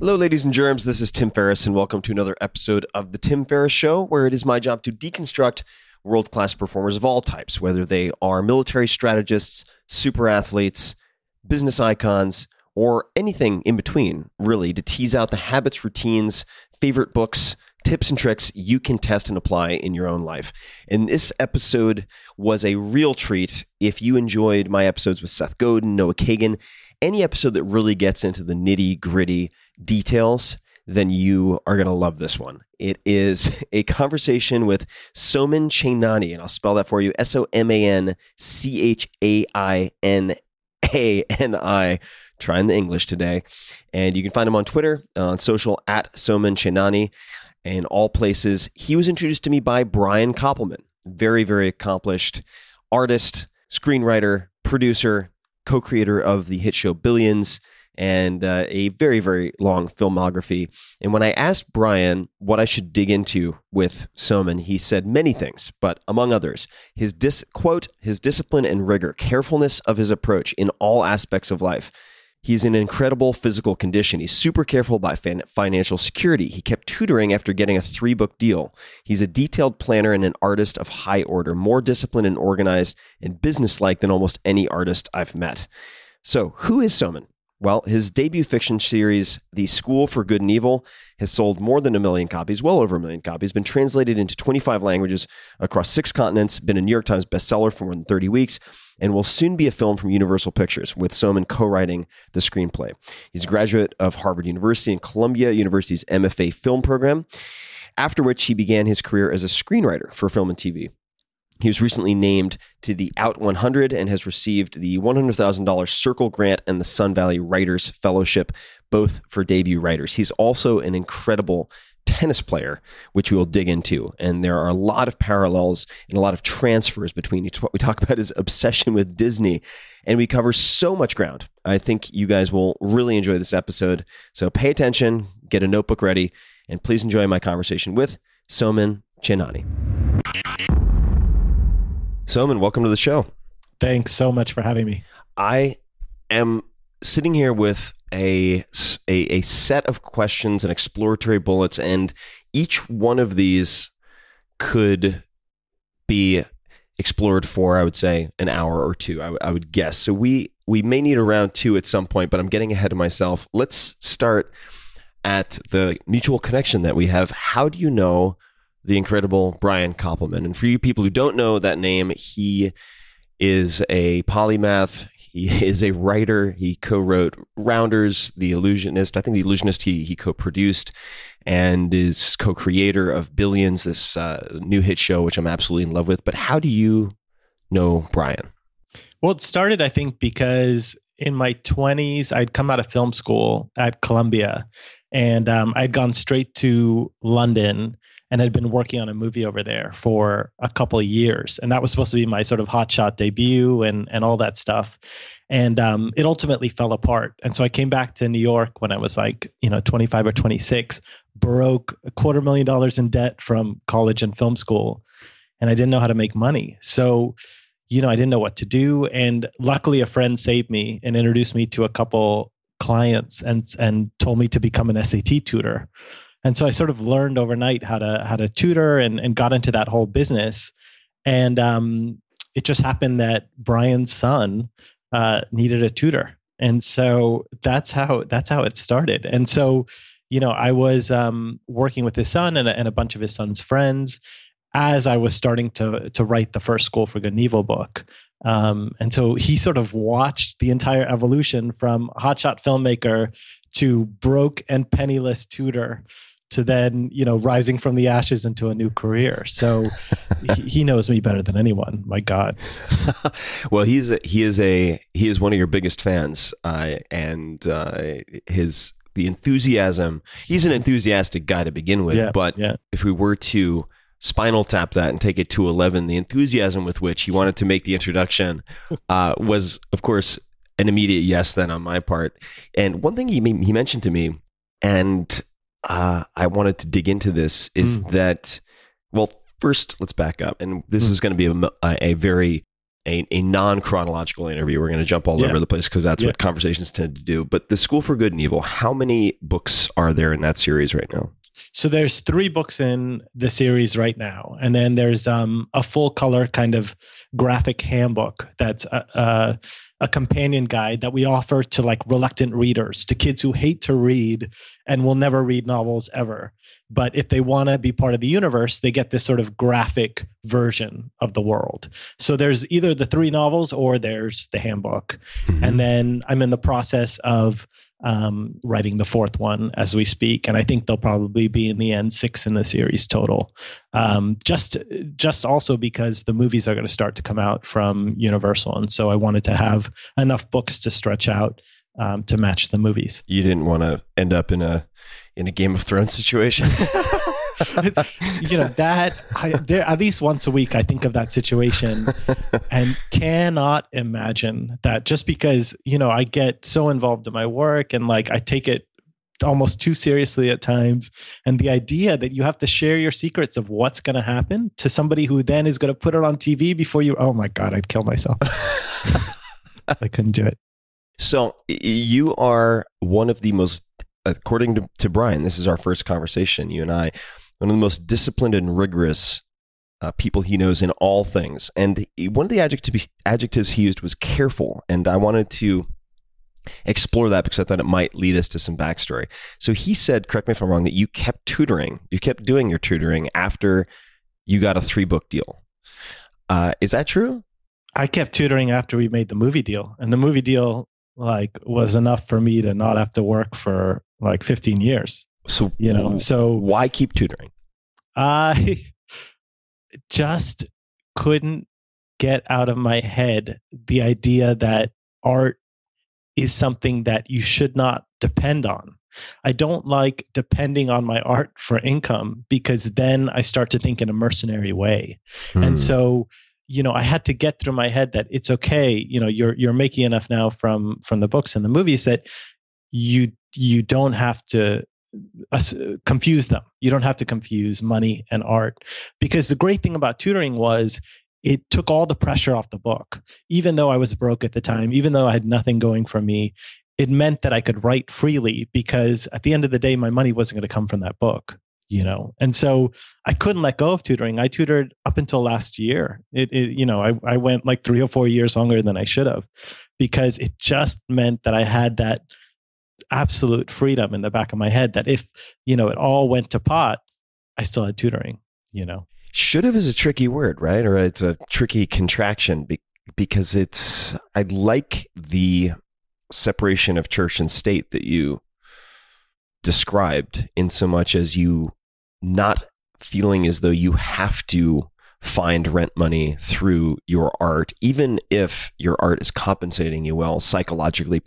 Hello, ladies and germs. This is Tim Ferriss, and welcome to another episode of The Tim Ferriss Show, where it is my job to deconstruct world-class performers of all types, whether they are military strategists, super athletes, business icons, or anything in between, really, to tease out the habits, routines, favorite books, tips and tricks you can test and apply in your own life. And this episode was a real treat. If you enjoyed my episodes with Seth Godin, Noah Kagan, any episode that really gets into the nitty-gritty details, then you are going to love this one. It is a conversation with Soman Chainani, and I'll spell that for you, Soman Chainani, trying the English today. And you can find him on Twitter, on social, at Soman Chainani, and all places. He was introduced to me by Brian Koppelman, very, very accomplished artist, screenwriter, producer, co-creator of the hit show Billions, and a very, very long filmography. And when I asked Brian what I should dig into with Soman, he said many things, but among others, his discipline and rigor, carefulness of his approach in all aspects of life. He's in incredible physical condition. He's super careful about financial security. He kept tutoring after getting a 3-book deal. He's a detailed planner and an artist of high order, more disciplined and organized and businesslike than almost any artist I've met. So who is Soman? Well, his debut fiction series, The School for Good and Evil, has sold more than 1 million copies, well over 1 million copies, been translated into 25 languages across 6 continents, been a New York Times bestseller for more than 30 weeks, and will soon be a film from Universal Pictures, with Soman co-writing the screenplay. He's a graduate of Harvard University and Columbia University's MFA film program, after which he began his career as a screenwriter for film and TV. He was recently named to the Out 100 and has received the $100,000 Circle Grant and the Sun Valley Writers Fellowship, both for debut writers. He's also an incredible tennis player, which we will dig into. And there are a lot of parallels and a lot of transfers between each. We talk about his obsession with Disney, and we cover so much ground. I think you guys will really enjoy this episode. So pay attention, get a notebook ready, and please enjoy my conversation with Soman Chainani. Soman, welcome to the show. Thanks so much for having me. I am sitting here with a set of questions and exploratory bullets, and each one of these could be explored for, I would say, an hour or two, I would guess. So we may need a round two at some point, but I'm getting ahead of myself. Let's start at the mutual connection that we have. How do you know the incredible Brian Koppelman? And for you people who don't know that name, he is a polymath. He is a writer. He co-wrote Rounders, The Illusionist. I think The Illusionist he co-produced, and is co-creator of Billions, this new hit show, which I'm absolutely in love with. But how do you know Brian? Well, it started, I think, because in my 20s, I'd come out of film school at Columbia, and I'd gone straight to London and had been working on a movie over there for a couple of years. And that was supposed to be my sort of hotshot debut and all that stuff. And it ultimately fell apart. And so I came back to New York when I was like, 25 or 26, broke, $250,000 in debt from college and film school. And I didn't know how to make money. So, I didn't know what to do. And luckily a friend saved me and introduced me to a couple clients and told me to become an SAT tutor. And so I sort of learned overnight how to tutor and got into that whole business. And it just happened that Brian's son needed a tutor. And so that's how it started. And so, I was working with his son and a bunch of his son's friends as I was starting to write the first School for Good and Evil book. And so he sort of watched the entire evolution from hotshot filmmaker to broke and penniless tutor, to then, rising from the ashes into a new career. So he knows me better than anyone. My God. Well, he is one of your biggest fans, and the enthusiasm. He's an enthusiastic guy to begin with, but if we were to spinal tap that and take it to 11, the enthusiasm with which he wanted to make the introduction was, of course, an immediate yes then on my part. And one thing he mentioned to me, and I wanted to dig into this, is that, well, first let's back up. And this is going to be a very non-chronological interview. We're going to jump all over the place because that's what conversations tend to do. But The School for Good and Evil, how many books are there in that series right now? So there's 3 books in the series right now. And then there's a full color kind of graphic handbook that's a companion guide that we offer to like reluctant readers, to kids who hate to read and will never read novels ever. But if they want to be part of the universe, they get this sort of graphic version of the world. So there's either the 3 novels or there's the handbook. Mm-hmm. And then I'm in the process of writing the 4th one as we speak. And I think there'll probably be in the end 6 in the series total. Just also because the movies are going to start to come out from Universal. And so I wanted to have enough books to stretch out to match the movies. You didn't want to end up in a Game of Thrones situation. At least once a week, I think of that situation and cannot imagine that, just because, I get so involved in my work and like, I take it almost too seriously at times. And the idea that you have to share your secrets of what's going to happen to somebody who then is going to put it on TV before you, oh my God, I'd kill myself. I couldn't do it. So you are one of the most, according to Brian, this is our first conversation, you and I, one of the most disciplined and rigorous people he knows in all things. And one of the adjectives he used was careful. And I wanted to explore that because I thought it might lead us to some backstory. So he said, correct me if I'm wrong, that you kept doing your tutoring after you got a 3-book deal. Is that true? I kept tutoring after we made the movie deal. And the movie deal was enough for me to not have to work for 15 years. So, so why keep tutoring? I just couldn't get out of my head the idea that art is something that you should not depend on. I don't like depending on my art for income, because then I start to think in a mercenary way. Mm. And so, I had to get through my head that it's okay. You're making enough now from the books and the movies that you don't have to confuse them. You don't have to confuse money and art, because the great thing about tutoring was it took all the pressure off the book. Even though I was broke at the time, even though I had nothing going for me, it meant that I could write freely because at the end of the day, my money wasn't going to come from that book, you know? And so I couldn't let go of tutoring. I tutored up until last year. I went like 3 or 4 years longer than I should have because it just meant that I had that absolute freedom in the back of my head that if, you know, it all went to pot, I still had tutoring, you know? Should have is a tricky word, right? Or it's a tricky contraction because it's, I like the separation of church and state that you described in so much as you not feeling as though you have to find rent money through your art, even if your art is compensating you well, psychologically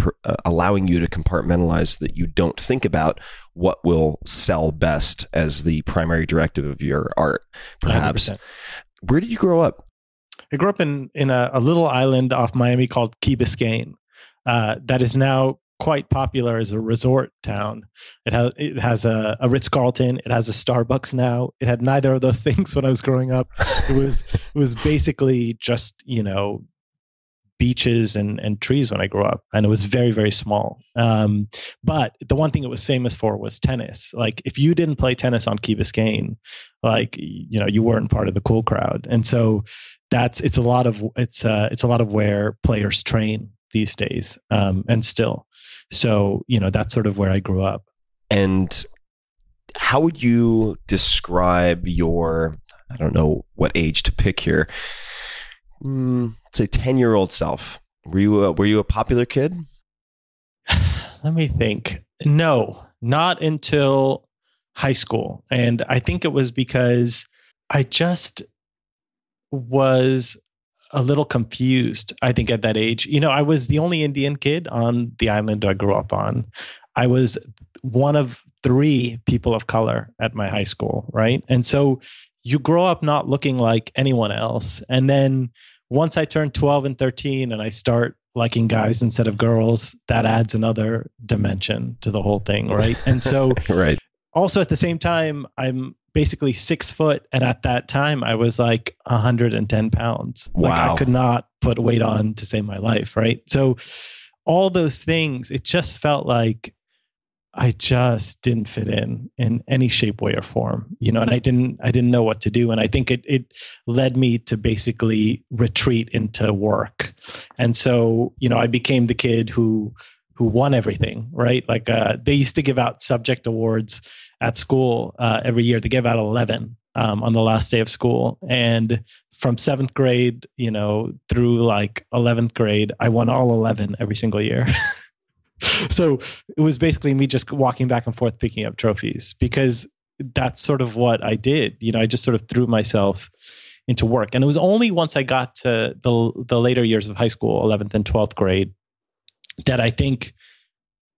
allowing you to compartmentalize so that you don't think about what will sell best as the primary directive of your art, perhaps. 100%. Where did you grow up? I grew up in a little island off Miami called Key Biscayne. That is now quite popular as a resort town. It has a Ritz-Carlton. It has a Starbucks now. It had neither of those things when I was growing up. It was basically just, you know, beaches and trees when I grew up. And it was very, very small. But the one thing it was famous for was tennis. Like if you didn't play tennis on Key Biscayne, like, you know, you weren't part of the cool crowd. And so it's a lot of where players train these days, and still. So, you know, that's sort of where I grew up. And how would you describe your, I don't know what age to pick here, say 10-year-old self? Were you a popular kid? Let me think. No, not until high school. And I think it was because I just was a little confused, I think, at that age. You know, I was the only Indian kid on the island I grew up on. I was one of 3 people of color at my high school, right? And so you grow up not looking like anyone else. And then once I turned 12 and 13 and I start liking guys instead of girls, that adds another dimension to the whole thing, right? And so right. Also at the same time, I'm basically 6 foot. And at that time I was like 110 pounds. Wow. Like I could not put weight on to save my life. Right. So all those things, it just felt like I just didn't fit in any shape, way or form, you know, and I didn't know what to do. And I think it led me to basically retreat into work. And so, you know, I became the kid who won everything, right? Like they used to give out subject awards at school every year. They gave out 11 on the last day of school. And from 7th grade, you know, through like 11th grade, I won all 11 every single year. So it was basically me just walking back and forth, picking up trophies, because that's sort of what I did. You know, I just sort of threw myself into work. And it was only once I got to the later years of high school, 11th and 12th grade, that I think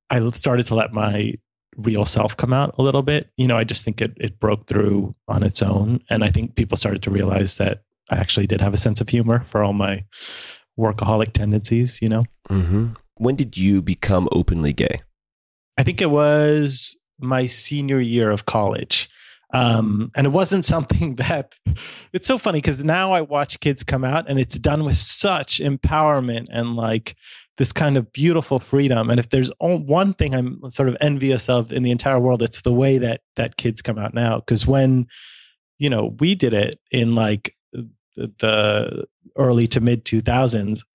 I started to let my real self come out a little bit. You know, I just think it broke through on its own. And I think people started to realize that I actually did have a sense of humor for all my workaholic tendencies, you know? Mm-hmm. When did you become openly gay? I think it was my senior year of college. And it wasn't something that, it's so funny because now I watch kids come out and it's done with such empowerment and like this kind of beautiful freedom. And if there's one thing I'm sort of envious of in the entire world, it's the way that kids come out now. Because when, you know, we did it in like the early to mid 2000s,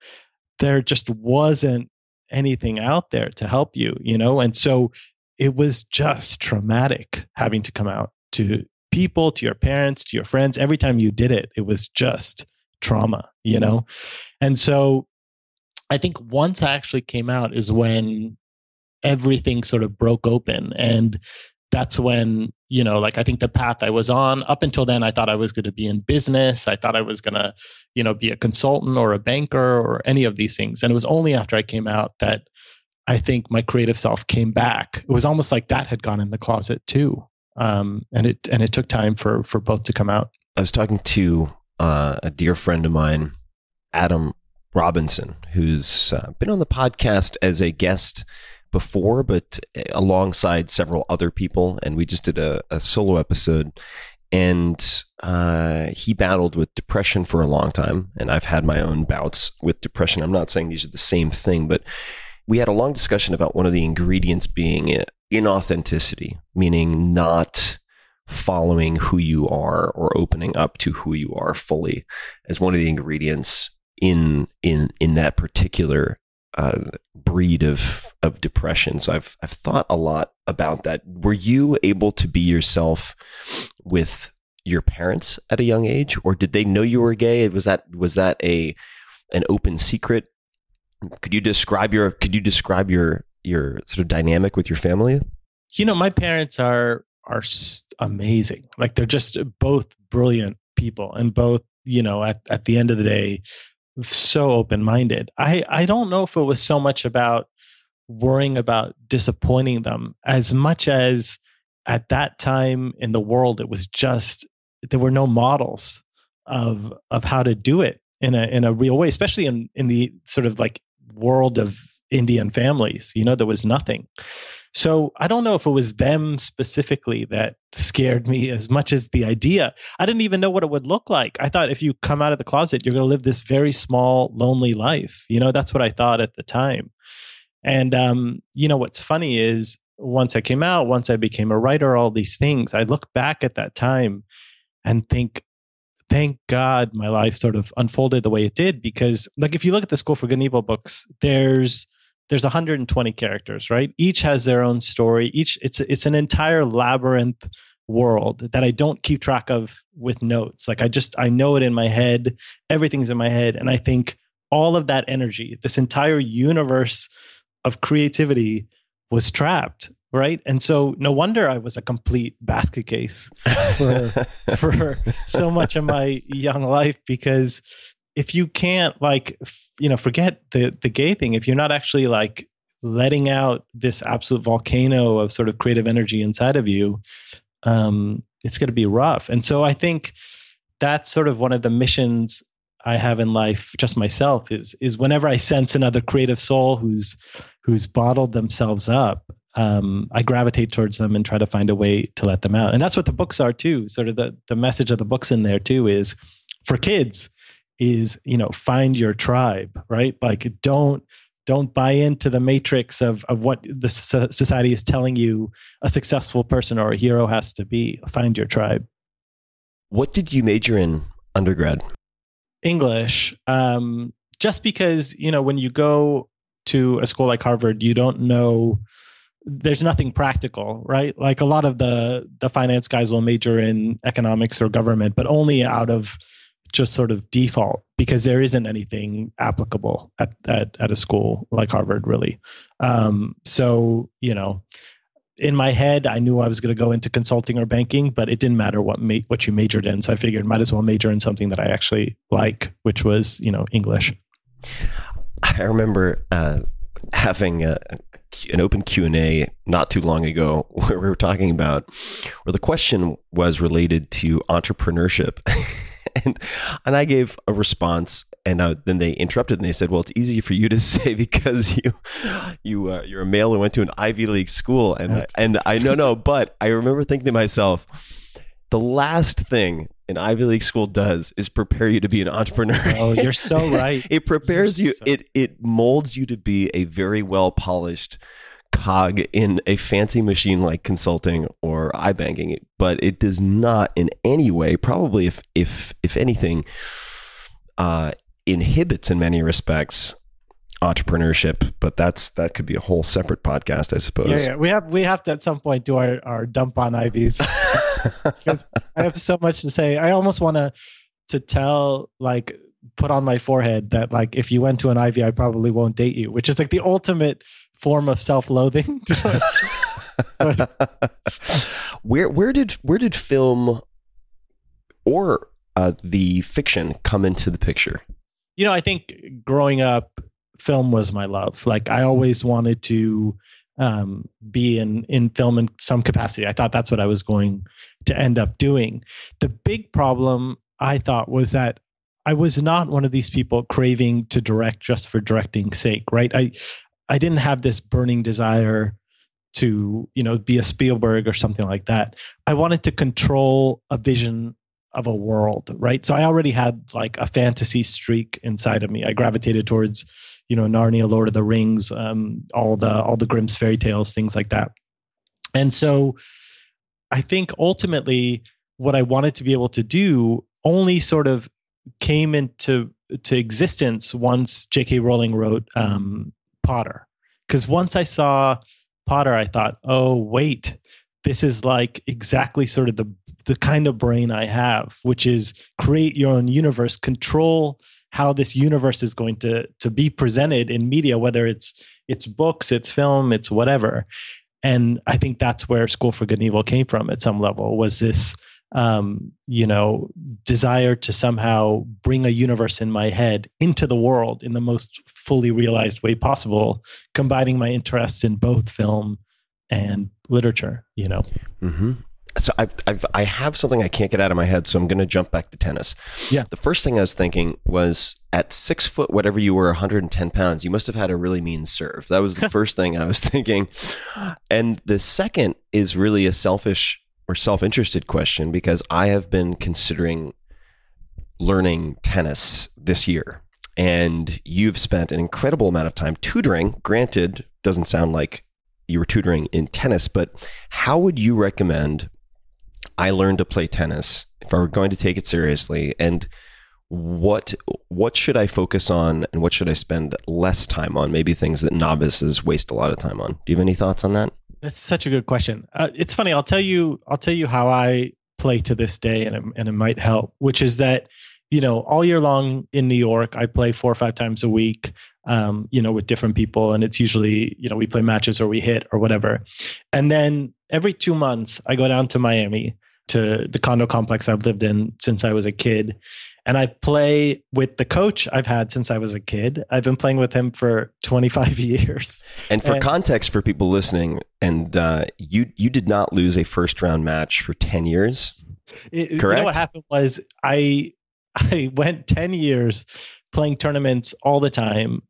there just wasn't anything out there to help you, you know? And so it was just traumatic having to come out to people, to your parents, to your friends. Every time you did it, it was just trauma, you know? And so I think once I actually came out is when everything sort of broke open. And that's when, you know, like I think the path I was on up until then, I thought I was going to be in business. I thought I was going to, you know, be a consultant or a banker or any of these things. And it was only after I came out that I think my creative self came back. It was almost like that had gone in the closet too. And it took time for both to come out. I was talking to a dear friend of mine, Adam Robinson, who's been on the podcast as a guest before, but alongside several other people. And we just did a solo episode. And He battled with depression for a long time, and I've had my own bouts with depression. I'm not saying these are the same thing, but we had a long discussion about one of the ingredients being inauthenticity, meaning not following who you are or opening up to who you are fully as one of the ingredients in that particular breed of depression. So I've thought a lot about that. Were you able to be yourself with your parents at a young age, or did they know you were gay? Was that an open secret? Could you describe your sort of dynamic with your family? You know, my parents are amazing. Like, they're just both brilliant people, and both, you know, at the end of the day, so open-minded. I don't know if it was so much about worrying about disappointing them as much as at that time in the world, it was just, there were no models of how to do it in a real way, especially in the sort of like world of Indian families. You know, there was nothing. So I don't know if it was them specifically that scared me as much as the idea. I didn't even know what it would look like. I thought if you come out of the closet, you're going to live this very small, lonely life. You know, that's what I thought at the time. And, you know, what's funny is once I came out, once I became a writer, all these things, I look back at that time and think, thank God my life sort of unfolded the way it did. Because, like, if you look at the School for Good and Evil books, there's 120 characters, right? Each has their own story. It's an entire labyrinth world that I don't keep track of with notes. Like, I know it in my head. Everything's in my head. And I think all of that energy, this entire universe of creativity, was trapped, right? And so no wonder I was a complete basket case for so much of my young life, because if you can't, like, you know, forget the gay thing, if you're not actually like letting out this absolute volcano of sort of creative energy inside of you, it's going to be rough. And so I think that's sort of one of the missions I have in life, just myself, is whenever I sense another creative soul who's bottled themselves up, I gravitate towards them and try to find a way to let them out. And that's what the books are too. Sort of the message of the books in there too is, for kids, is, you know, find your tribe, right? Like, don't buy into the matrix of what the society is telling you a successful person or a hero has to be. Find your tribe. What did you major in undergrad? English. Just because, you know, when you go to a school like Harvard, you don't know, there's nothing practical, right? Like, a lot of the finance guys will major in economics or government, but only out of just sort of default, because there isn't anything applicable at a school like Harvard, really. So, you know, in my head, I knew I was going to go into consulting or banking, but it didn't matter what you majored in. So I figured might as well major in something that I actually like, which was, you know, English. I remember having an open Q&A not too long ago where we were talking about, or the question was related to entrepreneurship. And I gave a response, and then they interrupted and they said, well, it's easy for you to say because you're a male who went to an Ivy League school. And okay. But I remember thinking to myself, the last thing an Ivy League school does is prepare you to be an entrepreneur. Oh, you're so right. It prepares you. It molds you to be a very well-polished cog in a fancy machine like consulting or iBanking, but it does not in any way, probably if anything, inhibits in many respects entrepreneurship. But that could be a whole separate podcast, I suppose. Yeah. We have to at some point do our dump on Ivies. Because I have so much to say. I almost want to tell, like, put on my forehead that, like, if you went to an Ivy, I probably won't date you, which is like the ultimate form of self-loathing. Where did film or the fiction come into the picture? You know, I think growing up, film was my love. Like, I always wanted to be in film in some capacity. I thought that's what I was going to end up doing. The big problem, I thought, was that I was not one of these people craving to direct just for directing's sake, right? I didn't have this burning desire to, you know, be a Spielberg or something like that. I wanted to control a vision of a world, right? So I already had like a fantasy streak inside of me. I gravitated towards, you know, Narnia, Lord of the Rings, all the Grimm's fairy tales, things like that. And so I think ultimately what I wanted to be able to do only sort of came into existence once J.K. Rowling wrote Potter. Because once I saw Potter, I thought, oh, wait, this is like exactly sort of the kind of brain I have, which is create your own universe, control how this universe is going to be presented in media, whether it's books, it's film, it's whatever. And I think that's where School for Good and Evil came from at some level, was this desire to somehow bring a universe in my head into the world in the most fully realized way possible, combining my interests in both film and literature, you know? Mm-hmm. So I have something I can't get out of my head, so I'm going to jump back to tennis. Yeah. The first thing I was thinking was at 6 foot, whatever you were, 110 pounds, you must have had a really mean serve. That was the first thing I was thinking. And the second is really a selfish or self-interested question, because I have been considering learning tennis this year. And you've spent an incredible amount of time tutoring. Granted, doesn't sound like you were tutoring in tennis, but how would you recommend I learn to play tennis if I were going to take it seriously? And what should I focus on, and what should I spend less time on? Maybe things that novices waste a lot of time on. Do you have any thoughts on that? That's such a good question. It's funny. I'll tell you how I play to this day, and it might help, which is that, you know, all year long in New York, I play 4 or 5 times a week, you know, with different people. And it's usually, you know, we play matches or we hit or whatever. And then every 2 months, I go down to Miami to the condo complex I've lived in since I was a kid. And I play with the coach I've had since I was a kid. I've been playing with him for 25 years. And for context for people listening, and you did not lose a first round match for 10 years, correct? You know what happened was I went 10 years playing tournaments all the time,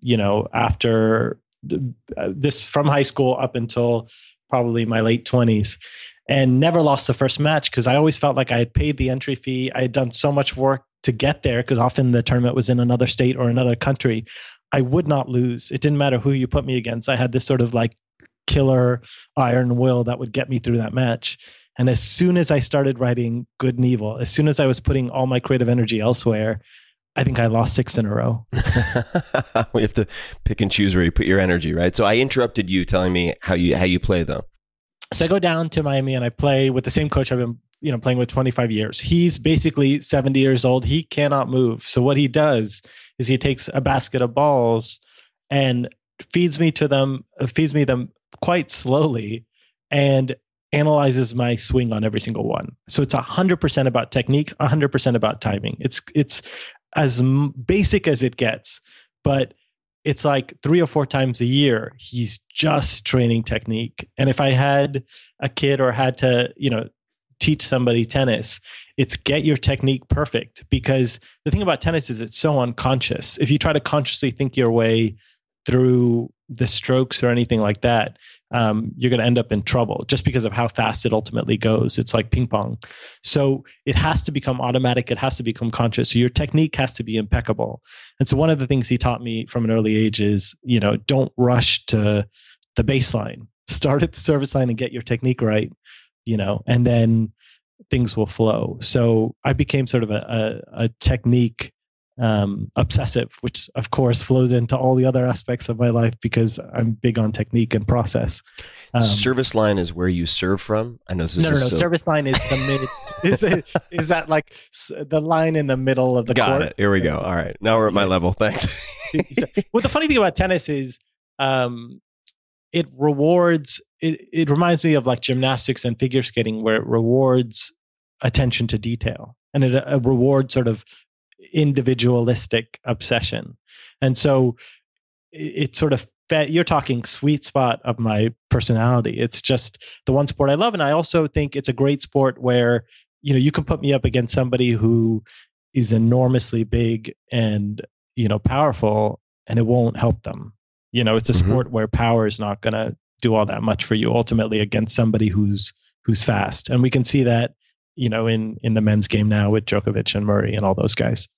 you know, after this from high school up until probably my late 20s. And never lost the first match because I always felt like I had paid the entry fee. I had done so much work to get there because often the tournament was in another state or another country. I would not lose. It didn't matter who you put me against. I had this sort of like killer iron will that would get me through that match. And as soon as I started writing Good and Evil, as soon as I was putting all my creative energy elsewhere, I think I lost 6 in a row. We have to pick and choose where you put your energy, right? So I interrupted you telling me how you play though. So I go down to Miami and I play with the same coach I've been, you know, playing with 25 years. He's basically 70 years old. He cannot move. So what he does is he takes a basket of balls and feeds me them quite slowly and analyzes my swing on every single one. So it's 100% about technique, 100% about timing. It's as basic as it gets, but it's like 3 or 4 times a year, he's just training technique. And if I had a kid or had to, you know, teach somebody tennis, it's get your technique perfect. Because the thing about tennis is it's so unconscious. If you try to consciously think your way through the strokes or anything like that, you're going to end up in trouble just because of how fast it ultimately goes. It's like ping pong. So it has to become automatic. It has to become conscious. So your technique has to be impeccable. And so one of the things he taught me from an early age is, you know, don't rush to the baseline. Start at the service line and get your technique right, you know, and then things will flow. So I became sort of a technique obsessive, which of course flows into all the other aspects of my life because I'm big on technique and process. Service line is where you serve from. I know this is no. Service line is the mid. is that like the line in the middle of the court? Got it. Here we go. All right, now we're at my level. Thanks. Well, the funny thing about tennis is, it rewards. It reminds me of like gymnastics and figure skating, where it rewards attention to detail and it rewards sort of individualistic obsession. And so it sort of fed, you're talking sweet spot of my personality. It's just the one sport I love. And I also think it's a great sport where, you know, you can put me up against somebody who is enormously big and, you know, powerful, and it won't help them. You know, it's a sport where power is not going to do all that much for you ultimately against somebody who's fast. And we can see that you know, in the men's game now with Djokovic and Murray and all those guys.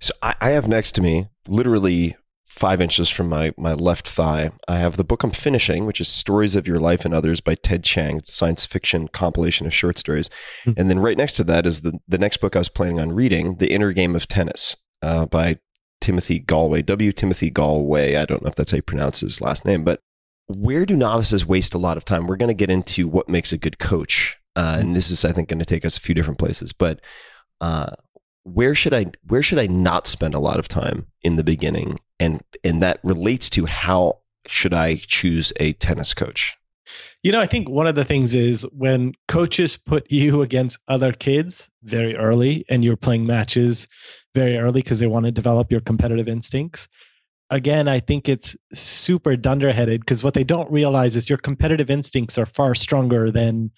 So I have next to me, literally 5 inches from my left thigh, I have the book I'm finishing, which is Stories of Your Life and Others by Ted Chiang. It's a science fiction compilation of short stories. Mm-hmm. And then right next to that is the next book I was planning on reading, The Inner Game of Tennis by Timothy Galway, W. Timothy Galway. I don't know if that's how you pronounce his last name, but where do novices waste a lot of time? We're going to get into what makes a good coach. And this is, I think, going to take us a few different places, but where should I not spend a lot of time in the beginning? And that relates to how should I choose a tennis coach? You know, I think one of the things is when coaches put you against other kids very early and you're playing matches very early because they want to develop your competitive instincts. Again, I think it's super dunderheaded because what they don't realize is your competitive instincts are far stronger than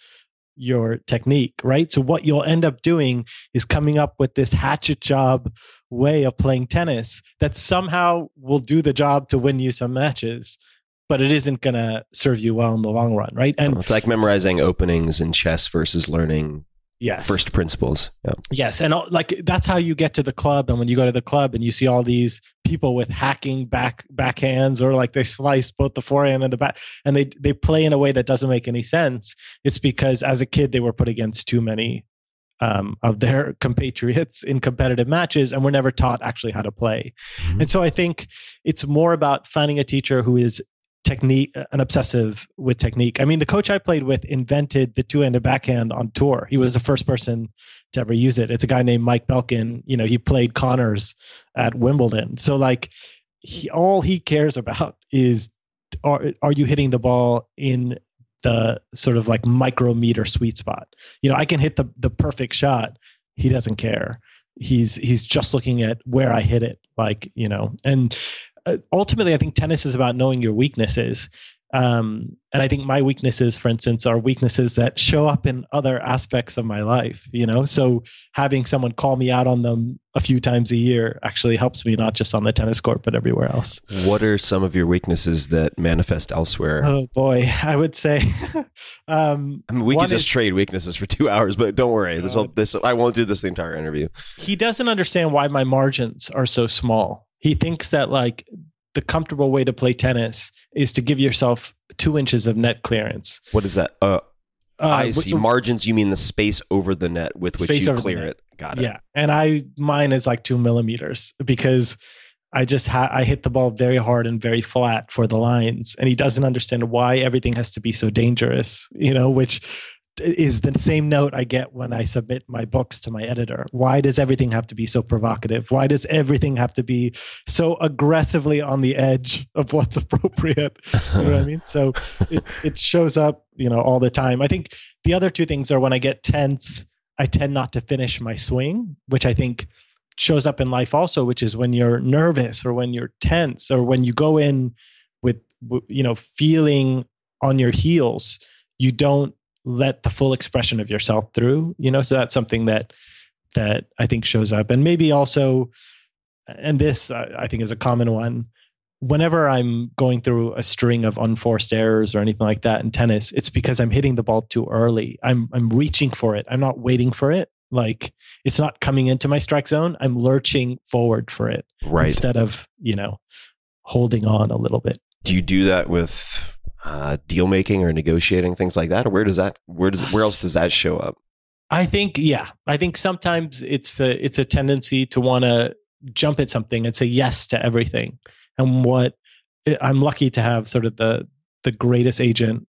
your technique, right? So what you'll end up doing is coming up with this hatchet job way of playing tennis that somehow will do the job to win you some matches, but it isn't going to serve you well in the long run, right? And it's like memorizing openings in chess versus learning first principles. Yeah. Yes. And like that's how you get to the club. And when you go to the club and you see all these people with hacking backhands, or like they slice both the forehand and the back, and they play in a way that doesn't make any sense. It's because as a kid, they were put against too many of their compatriots in competitive matches and were never taught actually how to play. Mm-hmm. And so I think it's more about finding a teacher who is technique, an obsessive with technique. I mean, the coach I played with invented the two-handed backhand on tour. He was the first person to ever use it. It's a guy named Mike Belkin. You know, he played Connors at Wimbledon. So like all he cares about is, are you hitting the ball in the sort of like micrometer sweet spot? You know, I can hit the perfect shot. He doesn't care. He's just looking at where I hit it. Like, you know, and ultimately, I think tennis is about knowing your weaknesses. And I think my weaknesses, for instance, are weaknesses that show up in other aspects of my life, you know? So having someone call me out on them a few times a year actually helps me, not just on the tennis court, but everywhere else. What are some of your weaknesses that manifest elsewhere? Oh boy, I would say, I mean, we could just trade weaknesses for 2 hours, but don't worry. I won't do this the entire interview. He doesn't understand why my margins are so small. He thinks that like the comfortable way to play tennis is to give yourself 2 inches of net clearance. What is that? I see. Margins, you mean the space over the net with which you clear it. Got it. Yeah. And mine is like 2 millimeters because I just I hit the ball very hard and very flat for the lines. And he doesn't understand why everything has to be so dangerous, you know, which is the same note I get when I submit my books to my editor. Why does everything have to be so provocative? Why does everything have to be so aggressively on the edge of what's appropriate? You know what I mean? So it shows up, you know, all the time. I think the other two things are when I get tense, I tend not to finish my swing, which I think shows up in life also, which is when you're nervous or when you're tense or when you go in with, you know, feeling on your heels, you don't let the full expression of yourself through, you know? So that's something that I think shows up. And maybe also, and this I think is a common one, whenever I'm going through a string of unforced errors or anything like that in tennis, it's because I'm hitting the ball too early. I'm reaching for it. I'm not waiting for it. Like it's not coming into my strike zone. I'm lurching forward for it, right, instead of, you know, holding on a little bit. Do you do that with deal making or negotiating, things like that? Or where else does that show up? I think sometimes it's a tendency to want to jump at something and say yes to everything. And what I'm lucky to have sort of the greatest agent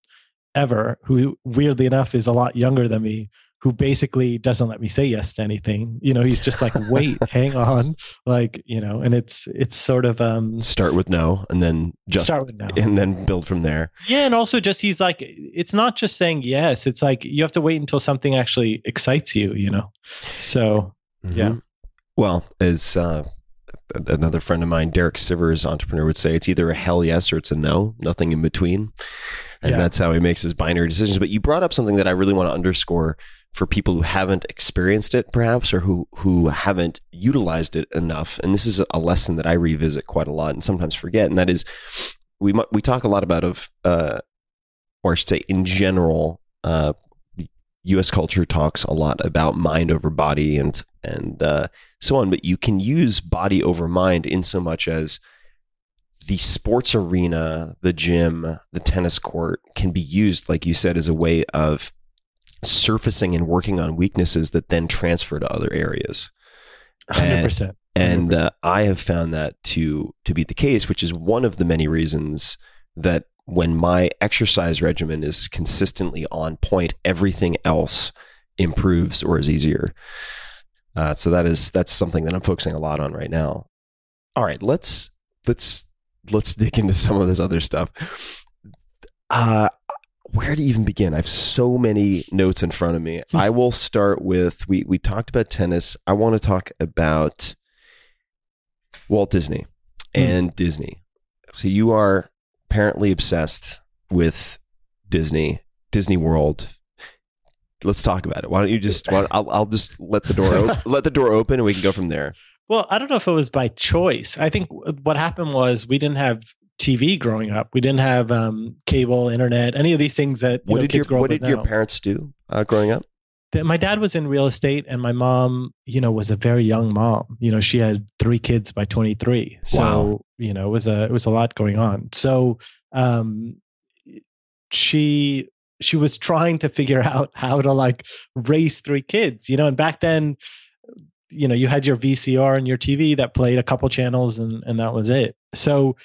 ever, who weirdly enough is a lot younger than me, who basically doesn't let me say yes to anything. You know, he's just like, wait, hang on. Like, you know, and it's sort of, start with no, and then just start with no, and then build from there. Yeah. And also just, he's like, it's not just saying yes. It's like, you have to wait until something actually excites you, you know? So, mm-hmm. Yeah. Well, as, another friend of mine, Derek Sivers, entrepreneur, would say, it's either a hell yes, or it's a no, nothing in between. And that's how he makes his binary decisions. But you brought up something that I really want to underscore for people who haven't experienced it perhaps, or who haven't utilized it enough. And this is a lesson that I revisit quite a lot and sometimes forget. And that is, we talk a lot about, or I should say in general, U.S. culture talks a lot about mind over body and so on, but you can use body over mind in so much as the sports arena, the gym, the tennis court can be used, like you said, as a way of surfacing and working on weaknesses that then transfer to other areas. 100%. And I have found that to be the case, which is one of the many reasons that when my exercise regimen is consistently on point, everything else improves or is easier. So that's something that I'm focusing a lot on right now. All right, let's dig into some of this other stuff. Where to even begin? I have so many notes in front of me. I will start with, we talked about tennis. I want to talk about Walt Disney and Disney. So you are apparently obsessed with Disney World. Let's talk about it. Why don't you just? I'll just let the door open and we can go from there. Well, I don't know if it was by choice. I think what happened was we didn't have TV growing up. We didn't have cable, internet, any of these things that kids grow up with now. What did your parents do growing up? My dad was in real estate, and my mom, was a very young mom. She had 3 kids by 23. So, it was a lot going on. So, she was trying to figure out how to raise 3 kids, and back then, you had your VCR and your TV that played a couple channels and that was it. So,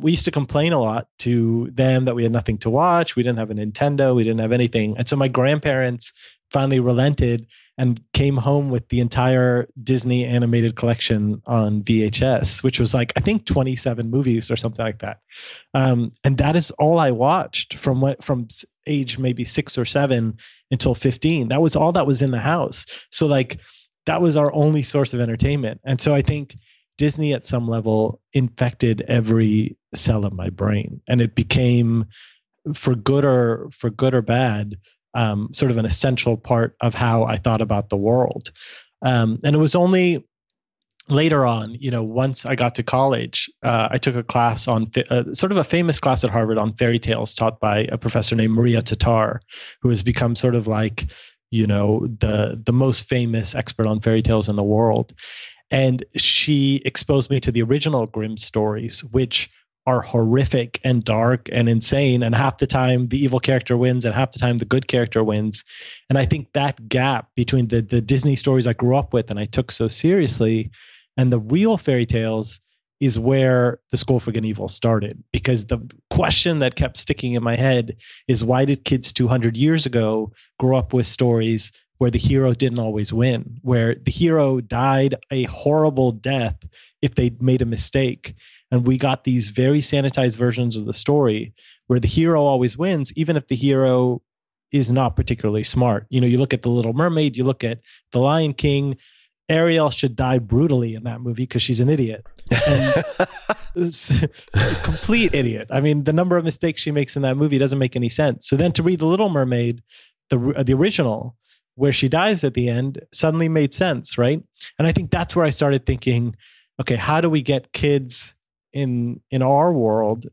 we used to complain a lot to them that we had nothing to watch. We didn't have a Nintendo. We didn't have anything. And so my grandparents finally relented and came home with the entire Disney animated collection on VHS, which was 27 movies or something like that. And that is all I watched from age maybe 6 or 7 until 15. That was all that was in the house. So that was our only source of entertainment. And so I think Disney at some level infected every cell of my brain, and it became, for good or bad, sort of an essential part of how I thought about the world. And it was only later on, once I got to college, I took a class on sort of a famous class at Harvard on fairy tales, taught by a professor named Maria Tatar, who has become sort of the most famous expert on fairy tales in the world. And she exposed me to the original Grimm stories, which are horrific and dark and insane. And half the time the evil character wins and half the time the good character wins. And I think that gap between the Disney stories I grew up with and I took so seriously and the real fairy tales is where The School for Good and Evil started. Because the question that kept sticking in my head is, why did kids 200 years ago grow up with stories where the hero didn't always win, where the hero died a horrible death if they made a mistake? And we got these very sanitized versions of the story where the hero always wins, even if the hero is not particularly smart. You look at The Little Mermaid, you look at The Lion King, Ariel should die brutally in that movie because she's an idiot. And complete idiot. I mean, the number of mistakes she makes in that movie doesn't make any sense. So then to read The Little Mermaid, the original, where she dies at the end, suddenly made sense, right? And I think that's where I started thinking, okay, how do we get kids in our world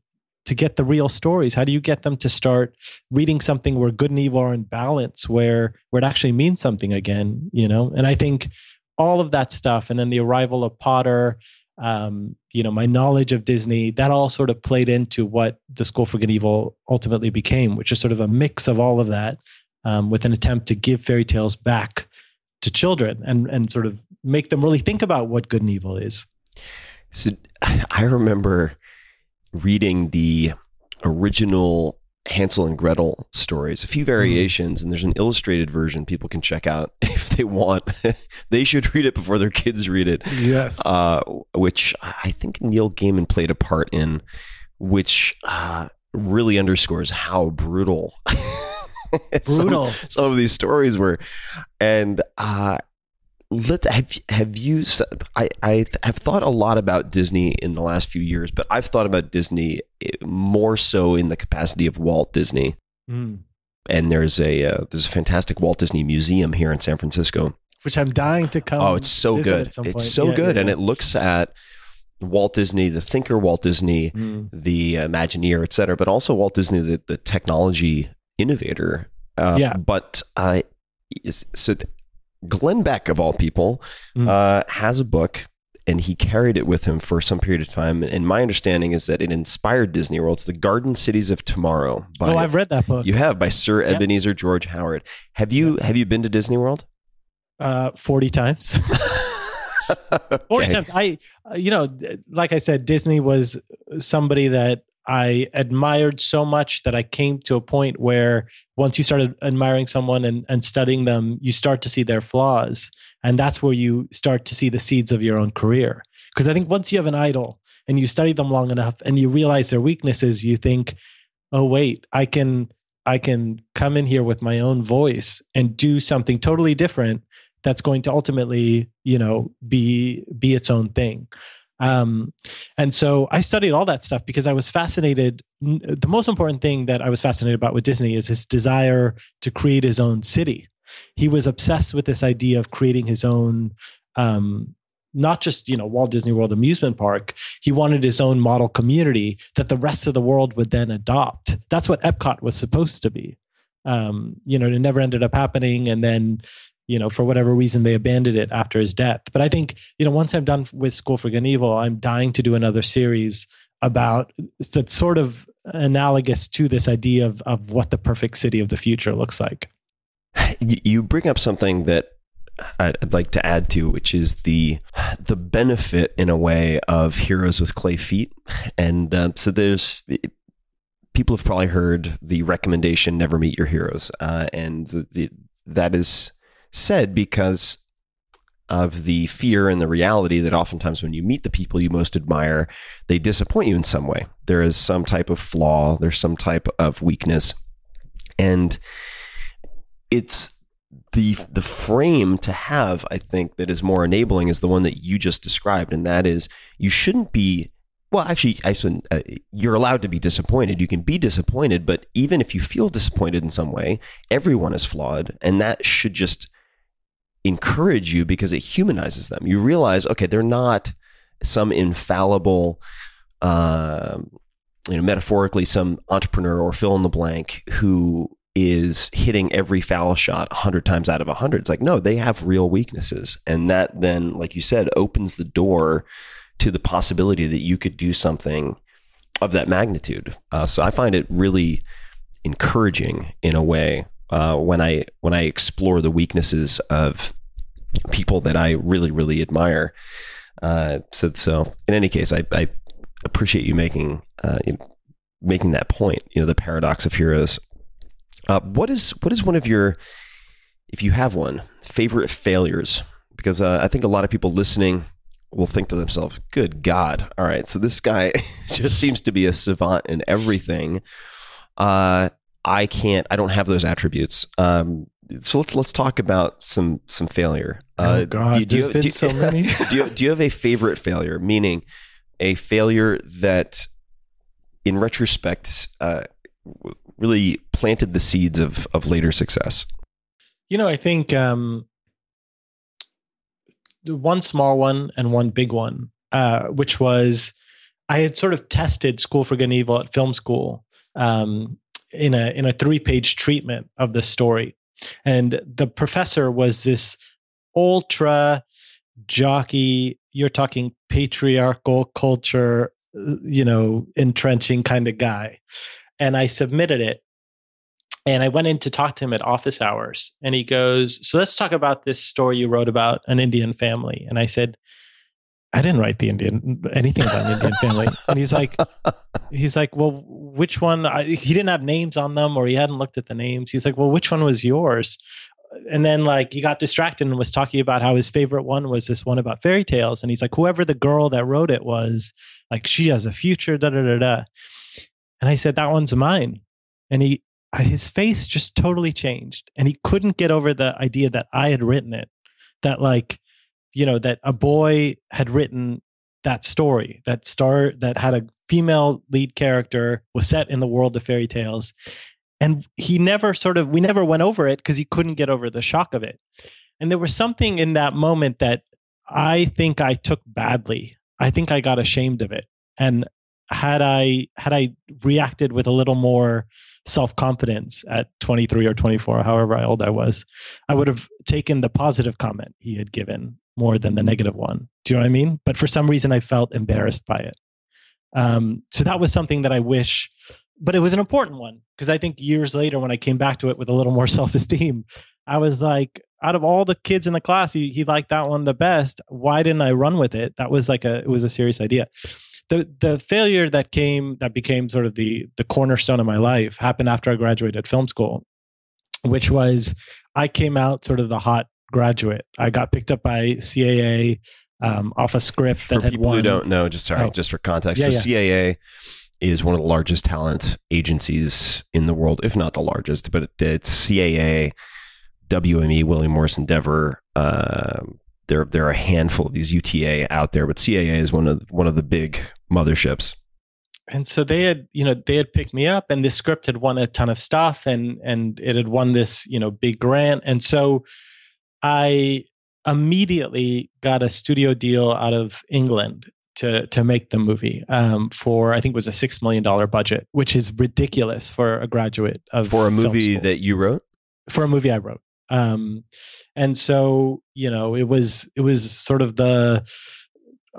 to get the real stories? How do you get them to start reading something where good and evil are in balance, where it actually means something again, And I think all of that stuff, and then the arrival of Potter, my knowledge of Disney, that all sort of played into what The School for Good and Evil ultimately became, which is sort of a mix of all of that, with an attempt to give fairy tales back to children and sort of make them really think about what good and evil is. So I remember reading the original Hansel and Gretel stories, a few variations, and there's an illustrated version people can check out if they want. They should read it before their kids read it. Yes. Which I think Neil Gaiman played a part in, which really underscores how brutal some of these stories were. And I have thought a lot about Disney in the last few years, but I've thought about Disney more so in the capacity of Walt Disney. And there's a fantastic Walt Disney Museum here in San Francisco, which I'm dying to come. Oh, it's so good. It's so good. Yeah. And it looks at Walt Disney, the thinker Walt Disney, the Imagineer, et cetera, but also Walt Disney, the technology innovator. But So Glenn Beck, of all people, has a book, and he carried it with him for some period of time. And my understanding is that it inspired Disney World. It's The Garden Cities of Tomorrow. I've read that book. You have, by Sir Ebenezer George Howard. Have you been to Disney World? 40 times. 40 times. Like I said, Disney was somebody that I admired so much that I came to a point where once you started admiring someone and studying them, you start to see their flaws. And that's where you start to see the seeds of your own career. Because I think once you have an idol and you study them long enough and you realize their weaknesses, you think, oh, wait, I can come in here with my own voice and do something totally different that's going to ultimately, be its own thing. And so I studied all that stuff because I was fascinated. The most important thing that I was fascinated about with Disney is his desire to create his own city. He was obsessed with this idea of creating his own, not just, Walt Disney World amusement park. He wanted his own model community that the rest of the world would then adopt. That's what Epcot was supposed to be. It never ended up happening. And then, for whatever reason, they abandoned it after his death. But I think, once I'm done with School for Good and Evil, I'm dying to do another series about that's sort of analogous to this idea of what the perfect city of the future looks like. You bring up something that I'd like to add to, which is the benefit, in a way, of heroes with clay feet. And so there's... people have probably heard the recommendation, never meet your heroes. And that is... said because of the fear and the reality that oftentimes when you meet the people you most admire, they disappoint you in some way. There is some type of flaw, there's some type of weakness. And it's the frame to have, I think, that is more enabling is the one that you just described. And that is, you shouldn't be... Well, actually, you're allowed to be disappointed. You can be disappointed, but even if you feel disappointed in some way, everyone is flawed. And that should just... encourage you because it humanizes them. You realize, okay, they're not some infallible, metaphorically, some entrepreneur or fill in the blank who is hitting every foul shot 100 times out of 100. It's like, no, they have real weaknesses. And that then, like you said, opens the door to the possibility that you could do something of that magnitude. So I find it really encouraging in a way. When I explore the weaknesses of people that I really, really admire. So in any case, I appreciate you making that point, the paradox of heroes. What is one of your, if you have one, favorite failures? Because I think a lot of people listening will think to themselves, good God. All right. So this guy just seems to be a savant in everything. I don't have those attributes. So let's talk about some failure. Many. Do you have a favorite failure? Meaning a failure that in retrospect, really planted the seeds of later success. I think, one small one and one big one, which was, I had sort of tested School for Good and Evil at film school. In a 3-page treatment of the story. And the professor was this ultra jockey, you're talking patriarchal culture, entrenching kind of guy. And I submitted it. And I went in to talk to him at office hours. And he goes, so let's talk about this story you wrote about an Indian family. And I said, I didn't write anything about an Indian family. And he's like, well, which one? He didn't have names on them, or he hadn't looked at the names. He's like, well, which one was yours? And then he got distracted and was talking about how his favorite one was this one about fairy tales. And he's like, whoever the girl that wrote it was, she has a future, da da da da. And I said, that one's mine. And his face just totally changed, and he couldn't get over the idea that I had written it. That that a boy had written that story, that had a female lead character, was set in the world of fairy tales. And we never went over it because he couldn't get over the shock of it. And there was something in that moment that I think I took badly. I think I got ashamed of it. And had I reacted with a little more self-confidence at 23 or 24, however old I was, I would have taken the positive comment he had given more than the negative one. Do you know what I mean? But for some reason, I felt embarrassed by it. So that was something that I wish, but it was an important one, because I think years later, when I came back to it with a little more self-esteem, I was like, out of all the kids in the class, he liked that one the best. Why didn't I run with it? That was like it was a serious idea. The failure that became sort of the cornerstone of my life happened after I graduated film school, which was I came out sort of the hot graduate. I got picked up by CAA off a script that had won. For people who don't know, just for context, CAA is one of the largest talent agencies in the world, if not the largest, but it's CAA, WME, William Morris Endeavor. There are a handful of these UTA out there, but CAA is one of the big motherships. And so they had picked me up, and this script had won a ton of stuff, and it had won this, big grant. And so I immediately got a studio deal out of England to make the movie for, I think it was a $6 million budget, which is ridiculous for a graduate of film school. For a movie that you wrote? For a movie I wrote. And so, it was sort of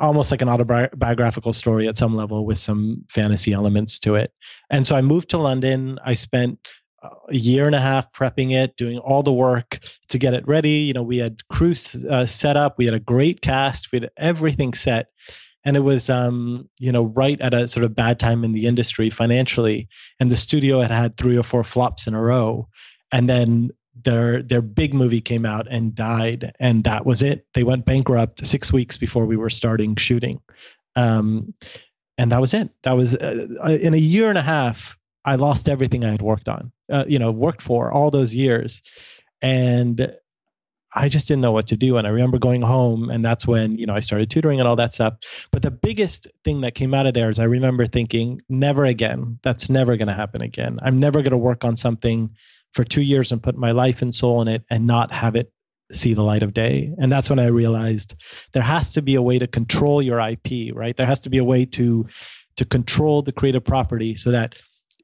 almost like an autobiographical story at some level with some fantasy elements to it. And so I moved to London. I spent a year and a half prepping it, doing all the work to get it ready. We had crews set up. We had a great cast. We had everything set. And it was, right at a sort of bad time in the industry financially. And the studio had 3 or 4 flops in a row. And then their big movie came out and died, and that was it. They went bankrupt 6 weeks before we were starting shooting, and that was it. That was in a year and a half. I lost everything I had worked on, worked for all those years, and I just didn't know what to do. And I remember going home, and that's when I started tutoring and all that stuff. But the biggest thing that came out of there is I remember thinking, never again. That's never going to happen again. I'm never going to work on something for 2 years and put my life and soul in it and not have it see the light of day. And that's when I realized there has to be a way to control your IP, right? There has to be a way to control the creative property so that,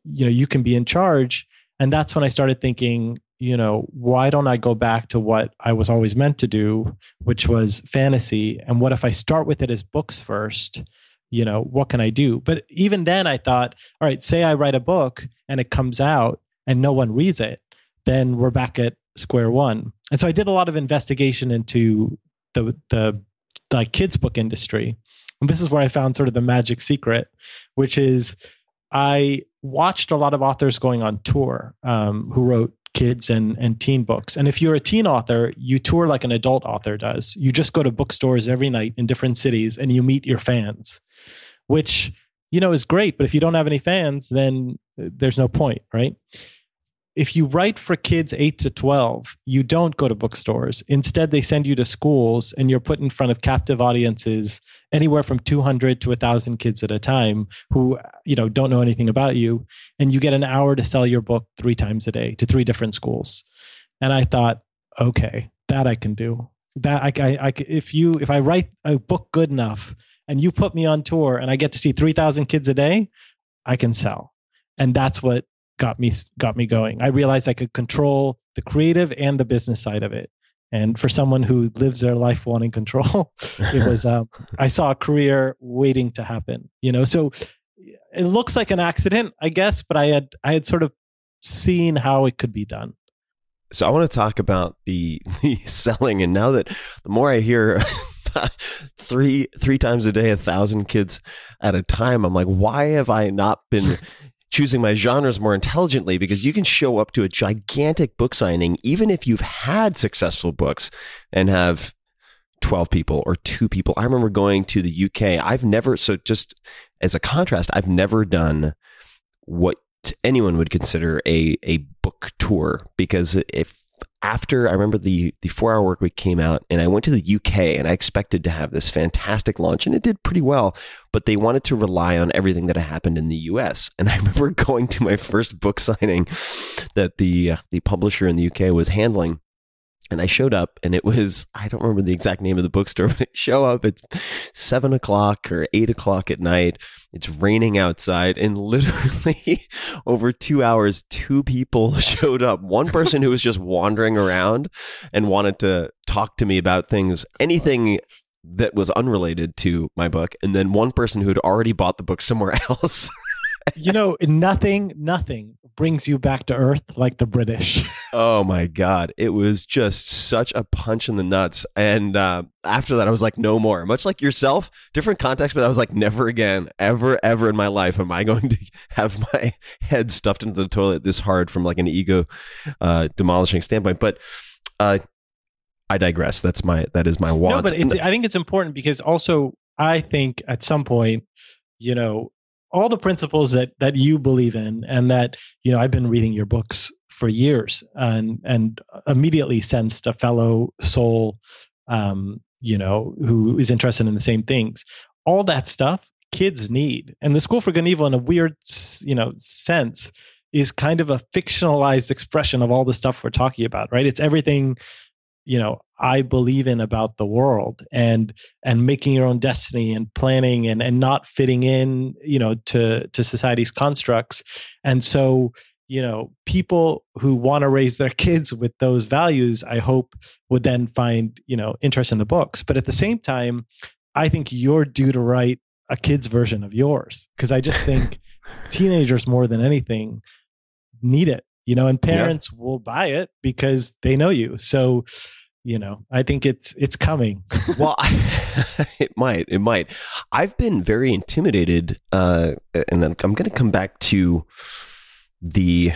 you can be in charge. And that's when I started thinking, why don't I go back to what I was always meant to do, which was fantasy? And what if I start with it as books first? What can I do? But even then I thought, all right, say I write a book and it comes out and no one reads it, then we're back at square one. And so I did a lot of investigation into the kids book industry. And this is where I found sort of the magic secret, which is I watched a lot of authors going on tour who wrote kids and teen books. And if you're a teen author, you tour like an adult author does. You just go to bookstores every night in different cities and you meet your fans, which is great. But if you don't have any fans, then there's no point, right? If you write for kids 8 to 12, you don't go to bookstores. Instead, they send you to schools and you're put in front of captive audiences anywhere from 200 to 1,000 kids at a time who, don't know anything about you. And you get an hour to sell your book 3 times a day to 3 different schools. And I thought, okay, that I can do. That if I write a book good enough and you put me on tour and I get to see 3,000 kids a day, I can sell. And that's what got me going. I realized I could control the creative and the business side of it. And for someone who lives their life wanting control, it was, I saw a career waiting to happen, so it looks like an accident, I guess, but I had sort of seen how it could be done. So I want to talk about the selling. And now that the more I hear three times a day, 1,000 kids at a time, I'm like, why have I not been choosing my genres more intelligently? Because you can show up to a gigantic book signing, even if you've had successful books, and have 12 people or 2 people. I remember going to the UK. Just as a contrast, I've never done what anyone would consider a book tour, because I remember the 4-Hour Work Week came out and I went to the UK and I expected to have this fantastic launch, and it did pretty well, but they wanted to rely on everything that happened in the US. And I remember going to my first book signing that the publisher in the UK was handling, And I showed up, and it was, I don't remember the exact name of the bookstore, but I show up at 7 o'clock or 8 o'clock at night. It's raining outside, and literally over 2 hours, two people showed up. One person who was just wandering around and wanted to talk to me about things, anything that was unrelated to my book, and then one person who had already bought the book somewhere else. You know, nothing brings you back to earth like the British. Oh my God. It was just such a punch in the nuts. And after that, I was like, no more. Much like yourself, different context, but I was like, never again, ever, ever in my life am I going to have my head stuffed into the toilet this hard from like an ego demolishing standpoint. But I digress. That is my want. No, but I think it's important because also I think at some point, you know, all the principles that you believe in, and that, you know, I've been reading your books for years, and immediately sensed a fellow soul, you know, who is interested in the same things. All that stuff kids need, and The School for Good and Evil, in a weird, you know, sense, is kind of a fictionalized expression of all the stuff we're talking about, right? It's everything, you know, I believe in about the world, and making your own destiny and planning and not fitting in, you know, to society's constructs. And so, you know, people who want to raise their kids with those values, I hope, would then find, you know, interest in the books. But at the same time, I think you're due to write a kid's version of yours, because I just think teenagers more than anything need it. You know, and parents will buy it because they know you. So, you know, I think it's coming. Well, it might. I've been very intimidated, and I'm going to come back to the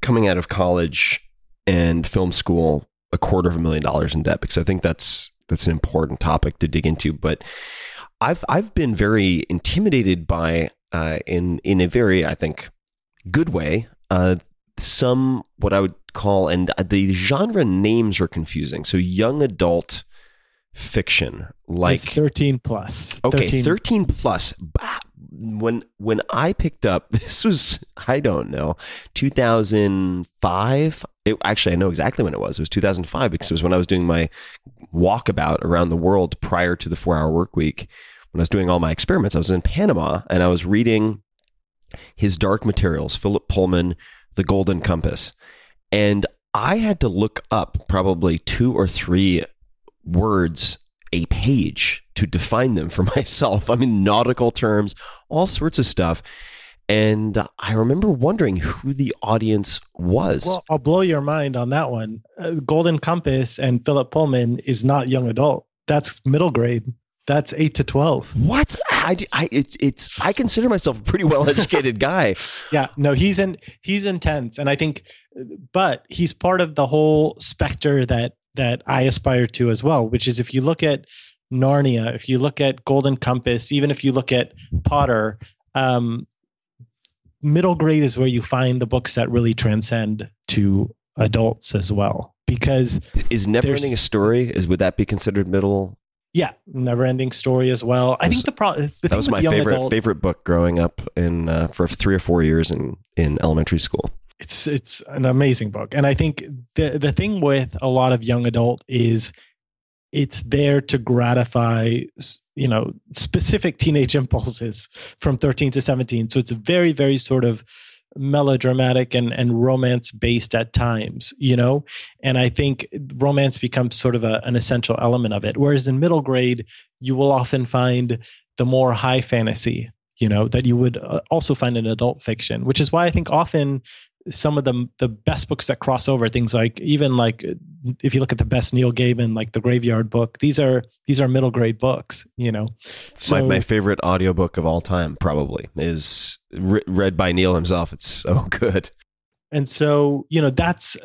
coming out of college and film school, $250,000 in debt, because I think that's an important topic to dig into. But I've been very intimidated by in a very, I think, good way. Some what I would call, and the genre names are confusing. So young adult fiction, like it's 13 plus. Okay, 13 plus. When I picked up, this was, I don't know, 2005. Actually, I know exactly when it was. It was 2005 because it was when I was doing my walkabout around the world prior to the 4-Hour Work Week. When I was doing all my experiments, I was in Panama and I was reading His Dark Materials, Philip Pullman, The Golden Compass. And I had to look up probably 2 or 3 words a page to define them for myself. I mean, nautical terms, all sorts of stuff. And I remember wondering who the audience was. Well, I'll blow your mind on that one. Golden Compass and Philip Pullman is not young adult. That's middle grade. That's 8 to 12. What? I consider myself a pretty well-educated guy. Yeah, no, he's intense. And I think, but he's part of the whole specter that I aspire to as well, which is if you look at Narnia, if you look at Golden Compass, even if you look at Potter, middle grade is where you find the books that really transcend to adults as well. Because is Never Ending a Story, would that be considered middle? Yeah, Never Ending Story as well. I think that was my favorite book growing up in for 3 or 4 years in elementary school. It's an amazing book, and I think the thing with a lot of young adult is it's there to gratify, you know, specific teenage impulses from 13 to 17. So it's very, very sort of melodramatic and romance based at times, you know, and I think romance becomes sort of an essential element of it. Whereas in middle grade, you will often find the more high fantasy, you know, that you would also find in adult fiction, which is why I think often some of the best books that cross over, things like, even like if you look at the best Neil Gaiman, like The Graveyard Book, these are middle grade books, you know. So my favorite audiobook of all time probably is read by Neil himself. It's so good. And so, you know, that's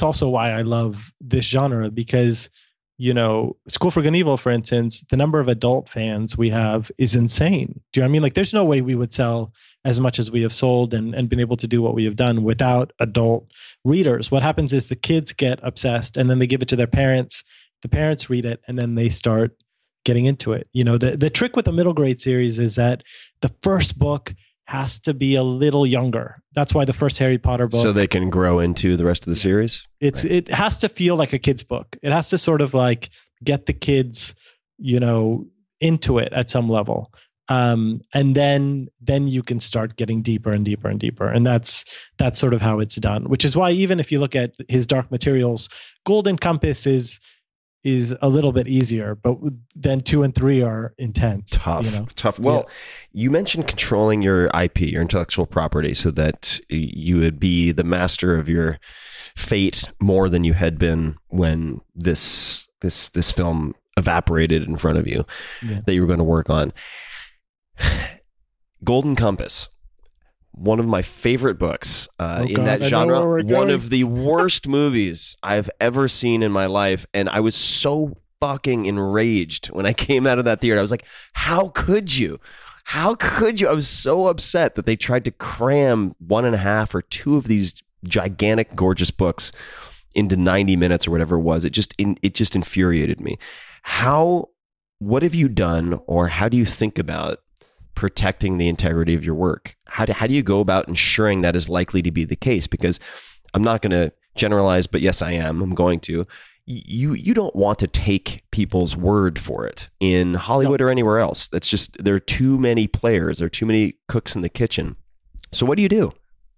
also why I love this genre, because, you know, School for Good and Evil, for instance, the number of adult fans we have is insane. Do you know what I mean? Like, there's no way we would sell as much as we have sold and been able to do what we have done without adult readers. What happens is the kids get obsessed and then they give it to their parents. The parents read it and then they start getting into it. You know, the trick with the middle grade series is that the first book has to be a little younger. That's why the first Harry Potter book. So they can grow into the rest of the series? It has to feel like a kid's book. It has to sort of like get the kids, you know, into it at some level. And then you can start getting deeper and deeper and deeper. And that's sort of how it's done, which is why even if you look at His Dark Materials, Golden Compass is a little bit easier, but then 2 and 3 are intense. Tough. Well, you mentioned controlling your IP, your intellectual property, so that you would be the master of your fate more than you had been when this film evaporated in front of you that you were going to work on. Golden Compass, one of my favorite books in that genre, one of the worst movies I've ever seen in my life. And I was so fucking enraged when I came out of that theater. I was like, how could you? How could you? I was so upset that they tried to cram 1.5 or 2 of these gigantic, gorgeous books into 90 minutes or whatever it was. It just infuriated me. What have you done, or how do you think about protecting the integrity of your work? How do you go about ensuring that is likely to be the case? Because I'm not going to generalize, but yes, I am. I'm going to. You don't want to take people's word for it in Hollywood or anywhere else. That's just, there are too many players. There are too many cooks in the kitchen. So what do you do?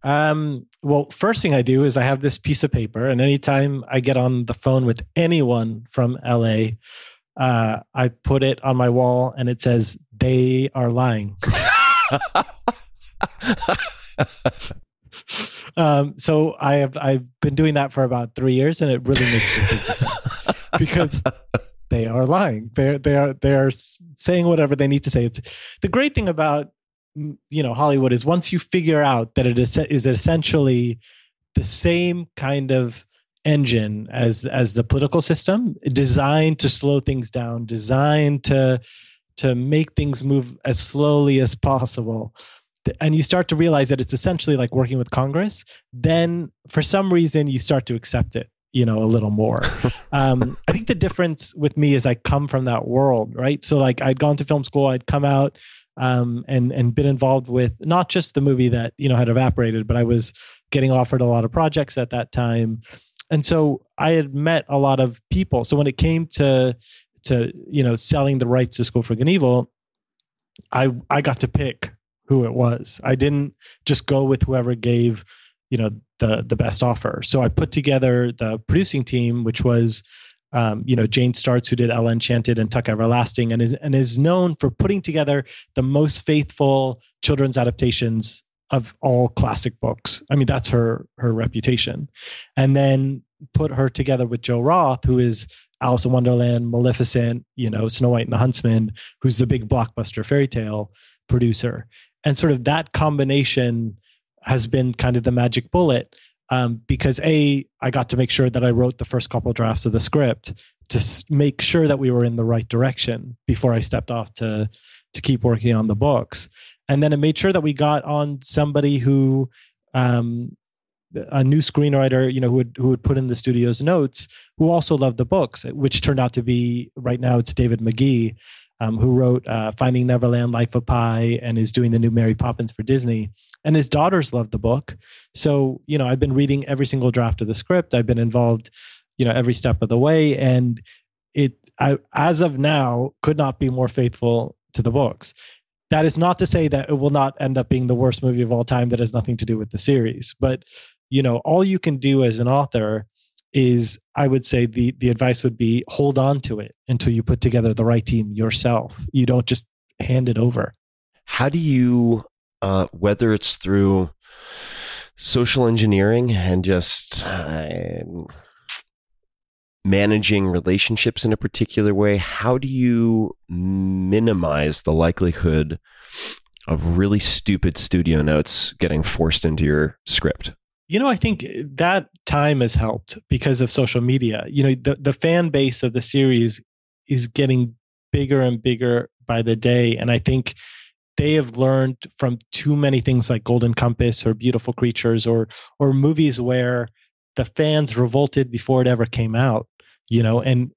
Well, first thing I do is I have this piece of paper, and anytime I get on the phone with anyone from LA, I put it on my wall and it says, "They are lying." So I've been doing that for about 3 years, and it really makes a difference because they are lying. They are saying whatever they need to say. It's the great thing about, you know, Hollywood is once you figure out that it is essentially the same kind of engine as the political system, designed to slow things down, designed to make things move as slowly as possible. And you start to realize that it's essentially like working with Congress. Then for some reason you start to accept it, you know, a little more. I think the difference with me is I come from that world, right? So like I'd gone to film school, I'd come out, and been involved with not just the movie that, you know, had evaporated, but I was getting offered a lot of projects at that time. And so I had met a lot of people. So when it came to you know, selling the rights to School for Good and Evil, I got to pick who it was. I didn't just go with whoever gave, you know, the best offer. So I put together the producing team, which was you know, Jane Starts, who did Ella Enchanted and Tuck Everlasting, and is known for putting together the most faithful children's adaptations of all classic books. I mean, that's her reputation. And then put her together with Joe Roth, who is Alice in Wonderland, Maleficent, you know, Snow White and the Huntsman, who's the big blockbuster fairy tale producer. And sort of that combination has been kind of the magic bullet. Because I got to make sure that I wrote the first couple drafts of the script to make sure that we were in the right direction before I stepped off to keep working on the books. And then it made sure that we got on somebody who, a new screenwriter, you know, who would put in the studio's notes, who also loved the books, which turned out to be, right now it's David McGee, who wrote Finding Neverland, Life of Pi, and is doing the new Mary Poppins for Disney. And his daughters love the book. So, you know, I've been reading every single draft of the script. I've been involved, you know, every step of the way. And I, as of now, could not be more faithful to the books. That is not to say that it will not end up being the worst movie of all time that has nothing to do with the series. But, you know, all you can do as an author is, I would say the advice would be, hold on to it until you put together the right team yourself. You don't just hand it over. How do you... whether it's through social engineering and just managing relationships in a particular way, how do you minimize the likelihood of really stupid studio notes getting forced into your script? You know, I think that time has helped because of social media. You know, the fan base of the series is getting bigger and bigger by the day. And I think they have learned from too many things like Golden Compass or Beautiful Creatures or movies where the fans revolted before it ever came out, you know, and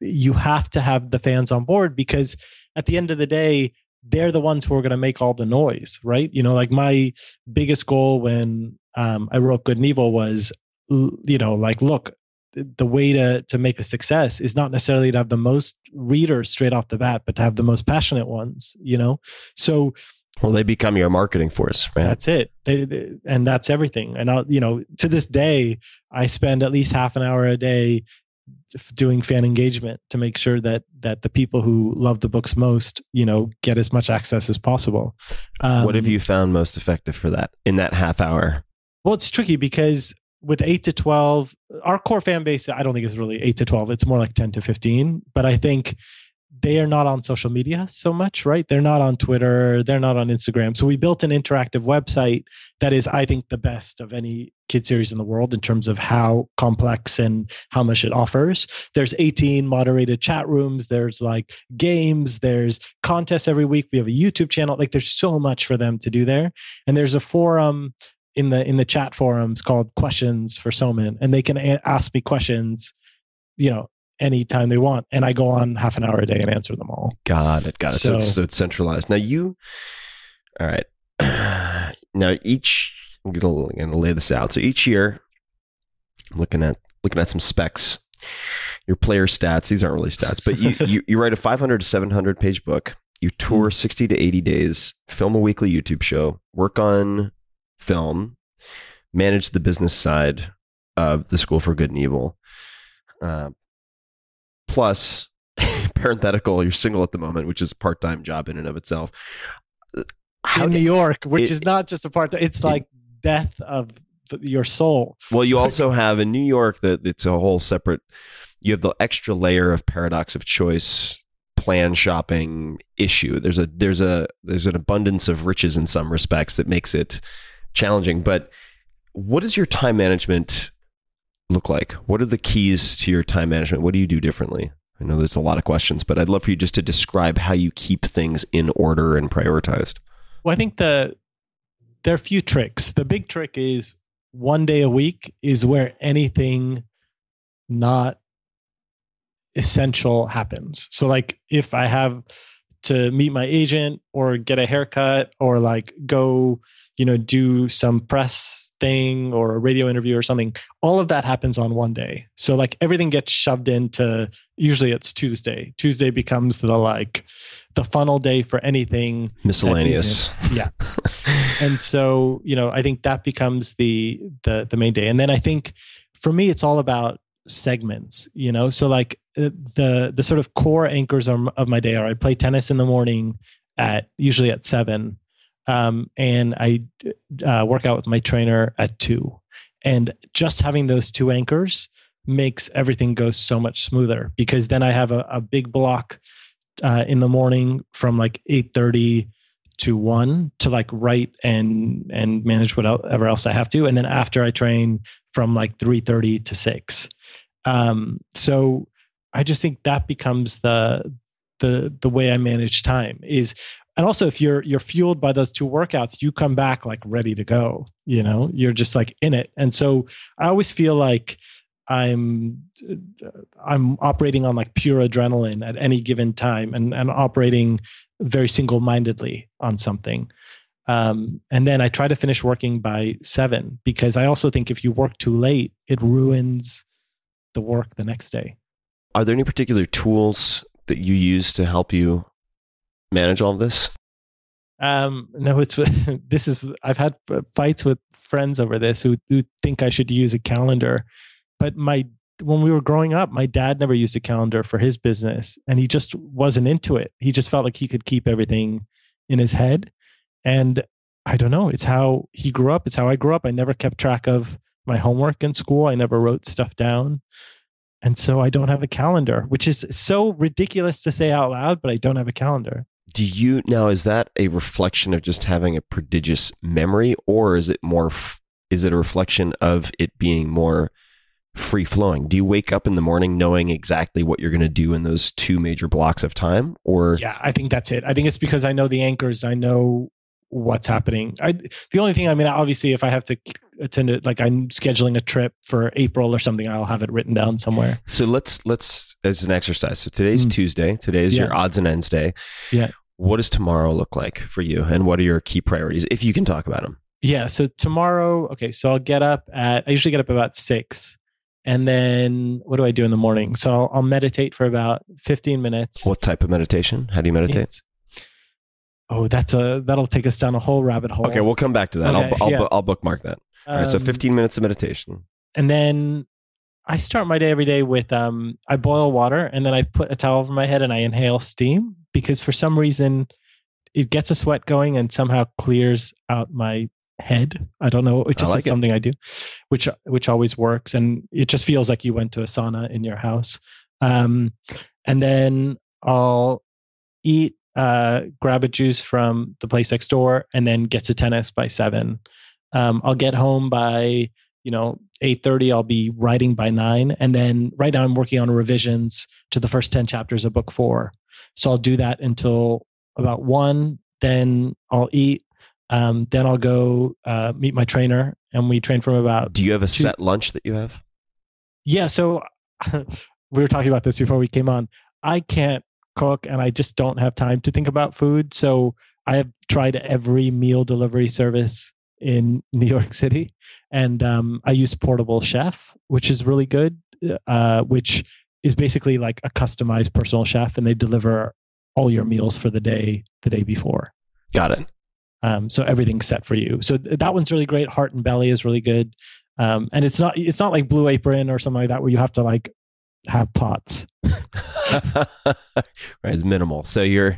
you have to have the fans on board, because at the end of the day, they're the ones who are going to make all the noise, right? You know, like my biggest goal when I wrote Good and Evil was, you know, like, look, the way to make a success is not necessarily to have the most readers straight off the bat, but to have the most passionate ones, you know? So, well, they become your marketing force, right? That's it. They, and that's everything. And I'll, you know, to this day, I spend at least half an hour a day doing fan engagement to make sure that the people who love the books most, you know, get as much access as possible. What have you found most effective for that in that half hour? Well, it's tricky because with 8 to 12, our core fan base, I don't think is really 8 to 12. It's more like 10 to 15. But I think they are not on social media so much, right? They're not on Twitter. They're not on Instagram. So we built an interactive website that is, I think, the best of any kid series in the world in terms of how complex and how much it offers. There's 18 moderated chat rooms. There's like games. There's contests every week. We have a YouTube channel. Like there's so much for them to do there. And there's a forum in the chat forums called Questions for Soman, and they can ask me questions, you know, anytime they want. And I go on half an hour a day and answer them all. Got it. So it's centralized. Now all right. Now I'm gonna lay this out. So each year, looking at some specs, your player stats, these aren't really stats, but you write a 500 to 700 page book, you tour 60 to 80 days, film a weekly YouTube show, work on film, manage the business side of The School for Good and Evil. Plus, parenthetical, you're single at the moment, which is a part-time job in and of itself. In New York, which is not just a part-time, it's like death of your soul. Well, you also have in New York that it's a whole separate, you have the extra layer of paradox of choice, plan shopping issue. There's an abundance of riches in some respects that makes it challenging. But what does your time management look like? What are the keys to your time management? What do you do differently? I know there's a lot of questions, but I'd love for you just to describe how you keep things in order and prioritized. Well, I think there are a few tricks. The big trick is one day a week is where anything not essential happens. So like if I have to meet my agent or get a haircut or like go, you know, do some press thing or a radio interview or something, all of that happens on one day. So like everything gets shoved into, usually it's Tuesday. Tuesday becomes the funnel day for anything miscellaneous. Yeah. And so, you know, I think that becomes the main day. And then I think for me, it's all about segments, you know? So like the sort of core anchors of my day are I play tennis in the morning usually at 7. And I work out with my trainer at 2. And just having those two anchors makes everything go so much smoother, because then I have a big block in the morning from like 8:30 to 1 to like write and manage whatever else I have to. And then after I train from like 3:30 to 6. So I just think that becomes the way I manage time is. And also, if you're fueled by those two workouts, you come back like ready to go, you know, you're just like in it. And so I always feel like I'm operating on like pure adrenaline at any given time and operating very single-mindedly on something. And then I try to finish working by 7, because I also think if you work too late, it ruins the work the next day. Are there any particular tools that you use to help you manage all of this? No, I've had fights with friends over this who think I should use a calendar. But when we were growing up, my dad never used a calendar for his business, and he just wasn't into it. He just felt like he could keep everything in his head. And I don't know, it's how he grew up. It's how I grew up. I never kept track of my homework in school. I never wrote stuff down. And so I don't have a calendar, which is so ridiculous to say out loud, but I don't have a calendar. Is that a reflection of just having a prodigious memory, or is it more, is it a reflection of it being more free flowing? Do you wake up in the morning knowing exactly what you're going to do in those two major blocks of time, or? Yeah, I think that's it. I think it's because I know the anchors. I know what's happening. The only thing, I mean, obviously if I have to attend it, like I'm scheduling a trip for April or something, I'll have it written down somewhere. So let's as an exercise. So today's Tuesday. Today's your odds and ends day. Yeah. What does tomorrow look like for you, and what are your key priorities, if you can talk about them? Yeah. So tomorrow, okay. So I'll get up I usually get up about 6. And then what do I do in the morning? So I'll meditate for about 15 minutes. What type of meditation? How do you meditate? That'll take us down a whole rabbit hole. Okay. We'll come back to that. Okay, I'll bookmark that. All right. So 15 minutes of meditation. And then I start my day every day with, I boil water and then I put a towel over my head and I inhale steam, because for some reason it gets a sweat going and somehow clears out my head. I don't know. It's just like something I do, which always works. And it just feels like you went to a sauna in your house. And then I'll eat, grab a juice from the place next door, and then get to tennis by 7. I'll get home by, 8:30. I'll be writing by 9. And then right now I'm working on revisions to the first 10 chapters of book 4. So I'll do that until about 1. Then I'll eat. Then I'll go meet my trainer, and we train from about... Do you have a set lunch that you have? Yeah. So we were talking about this before we came on. I can't cook and I just don't have time to think about food. So I have tried every meal delivery service in New York City, and I use Portable Chef, which is really good, which is basically like a customized personal chef, and they deliver all your meals for the day before. Got it. So everything's set for you. So that one's really great. Heart and Belly is really good. And it's not like Blue Apron or something like that where you have to like have pots. Right, it's minimal. So you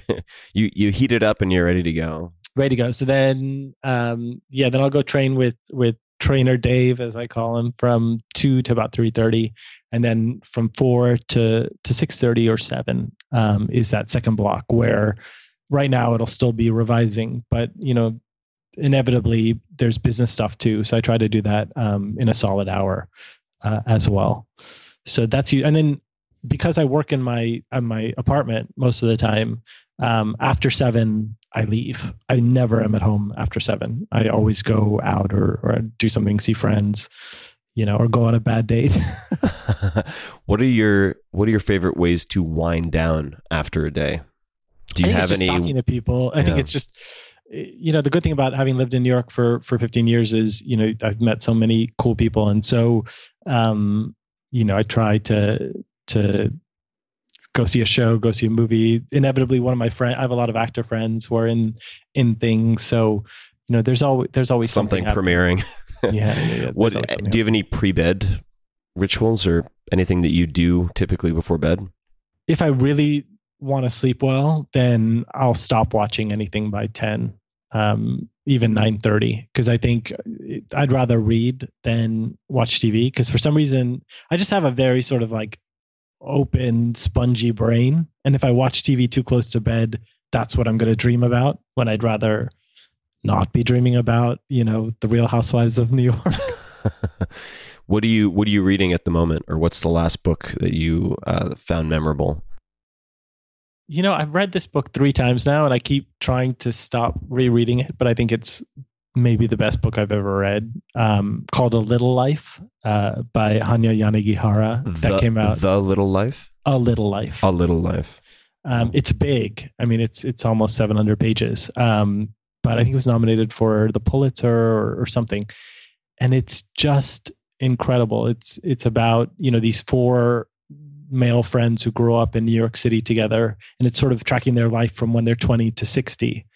heat it up and you're ready to go. Ready to go. So then, then I'll go train with trainer Dave, as I call him, from 2 to about 3:30, and then from 4 to 6:30 or 7 is that second block where. Right now, it'll still be revising, but inevitably there's business stuff too. So I try to do that in a solid hour as well. So that's you. And then because I work in my apartment most of the time, after 7 I leave. I never am at home after 7. I always go out or do something, see friends, or go on a bad date. What are your favorite ways to wind down after a day? Do you have any talking to people? I think it's just, the good thing about having lived in New York for 15 years is, I've met so many cool people. And so, I try to go see a show, go see a movie. Inevitably, one of my friends, I have a lot of actor friends who are in things. So, there's always something premiering. Yeah. What do you have any pre-bed rituals or anything that you do typically before bed? If I really want to sleep well, then I'll stop watching anything by 10, even 9:30. Cause I think I'd rather read than watch TV. Cause for some reason I just have a very sort of like open, spongy brain. And if I watch TV too close to bed, that's what I'm going to dream about, when I'd rather not be dreaming about, the Real Housewives of New York. What are you reading at the moment? Or what's the last book that you found memorable? I've read this book 3 times now, and I keep trying to stop rereading it, but I think it's maybe the best book I've ever read, called A Little Life by Hanya Yanagihara. That came out. The Little Life? A Little Life. A Little Life. It's big. I mean, it's almost 700 pages, but I think it was nominated for the Pulitzer or something. And it's just incredible. It's about, these 4 male friends who grew up in New York City together, and it's sort of tracking their life from when they're 20 to 60.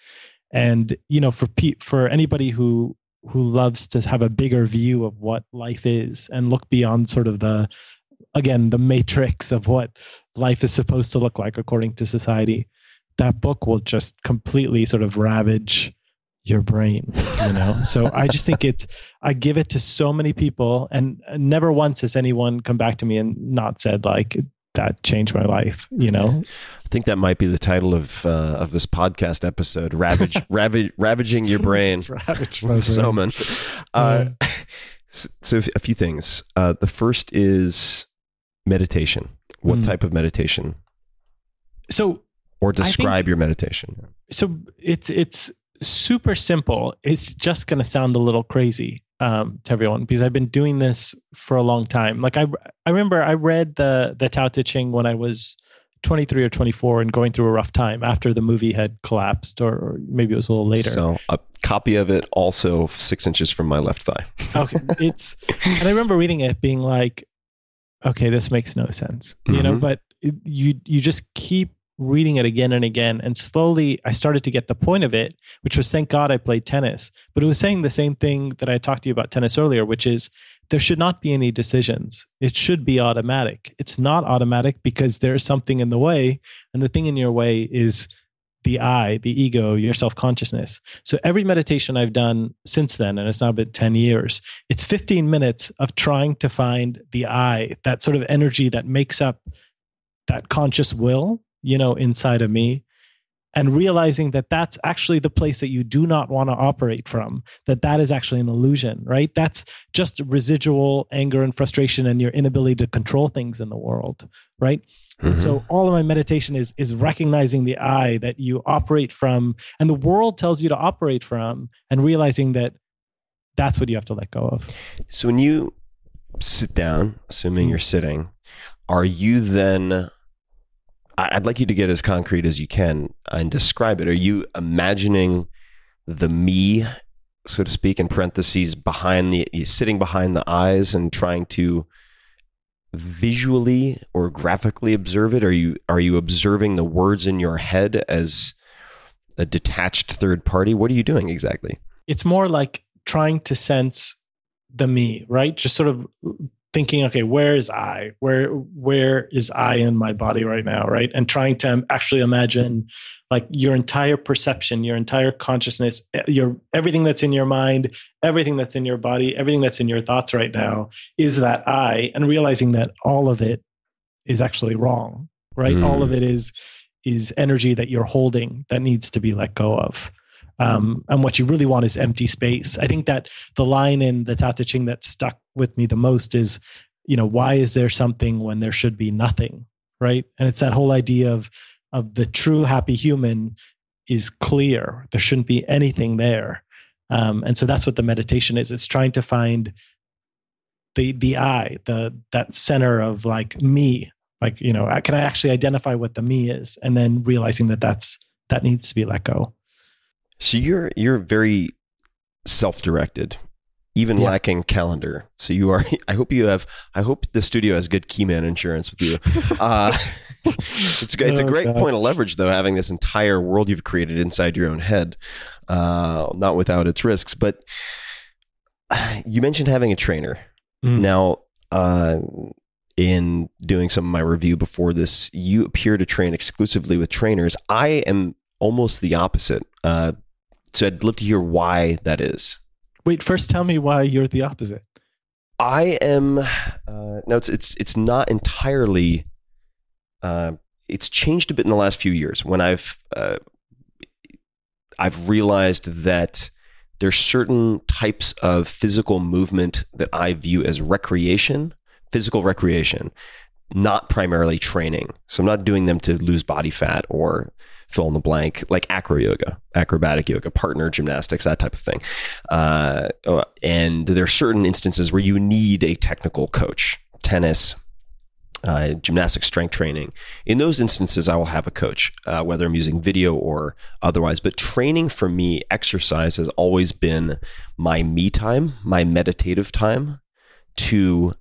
And, for anybody who loves to have a bigger view of what life is and look beyond sort of the matrix of what life is supposed to look like according to society, that book will just completely sort of ravage your brain, So I just think I give it to so many people, and never once has anyone come back to me and not said like, that changed my life, I think that might be the title of this podcast episode, Ravaging Your Brain. Ravage my brain. Soman. So a few things. The first is meditation. What type of meditation? So, or describe your meditation. So it's super simple. It's just going to sound a little crazy to everyone, because I've been doing this for a long time. Like I remember I read the Tao Te Ching when I was 23 or 24 and going through a rough time after the movie had collapsed, or maybe it was a little later. So a copy of it also 6 inches from my left thigh. Okay. And I remember reading it being like, okay, this makes no sense, you know, but you just keep reading it again and again. And slowly I started to get the point of it, which was, thank God I played tennis, but it was saying the same thing that I talked to you about tennis earlier, which is there should not be any decisions. It should be automatic. It's not automatic because there's something in the way, and the thing in your way is the I, the ego, your self-consciousness. So every meditation I've done since then, and it's now been 10 years, it's 15 minutes of trying to find the I, that sort of energy that makes up that conscious will, you know, inside of me, and realizing that that's actually the place that you do not want to operate from, that that is actually an illusion, right? That's just residual anger and frustration and your inability to control things in the world, right? Mm-hmm. And so all of my meditation is recognizing the I that you operate from and the world tells you to operate from, and realizing that that's what you have to let go of. So when you sit down, assuming you're sitting, are you then... I'd like you to get as concrete as you can and describe it. Are you imagining the me, so to speak, in parentheses, behind the, sitting behind the eyes and trying to visually or graphically observe it? Are you observing the words in your head as a detached third party? What are you doing exactly? It's more like trying to sense the me, right? Just sort of thinking, okay, where is I? Where is I in my body right now, right? And trying to actually imagine like your entire perception, your entire consciousness, your everything that's in your mind, everything that's in your body, everything that's in your thoughts right now is that I, and realizing that all of it is actually wrong, right? All of it is energy that you're holding that needs to be let go of. And what you really want is empty space. I think that the line in the Tao Te Ching that stuck with me the most is, you know, why is there something when there should be nothing, right? And it's that whole idea of the true happy human is clear. There shouldn't be anything there. And so that's what the meditation is. It's trying to find the I, that center of like me, like, you know, can I actually identify what the me is? And then realizing that that needs to be let go. So you're very self-directed, even lacking calendar. So you are, I hope the studio has good key man insurance with you. It's a great point of leverage though, having this entire world you've created inside your own head, not without its risks. But you mentioned having a trainer. Now, in doing some of my review before this, you appear to train exclusively with trainers. I am almost the opposite. So I'd love to hear why that is. Wait, first tell me why you're the opposite. I am, no, it's not entirely, it's changed a bit in the last few years when I've realized that there's certain types of physical movement that I view as recreation, physical recreation, not primarily training. So I'm not doing them to lose body fat or fill in the blank, like acro yoga, acrobatic yoga, partner gymnastics, that type of thing. And there are certain instances where you need a technical coach, tennis, gymnastics, strength training. In those instances, I will have a coach, whether I'm using video or otherwise. But training for me, exercise has always been my me time, my meditative time to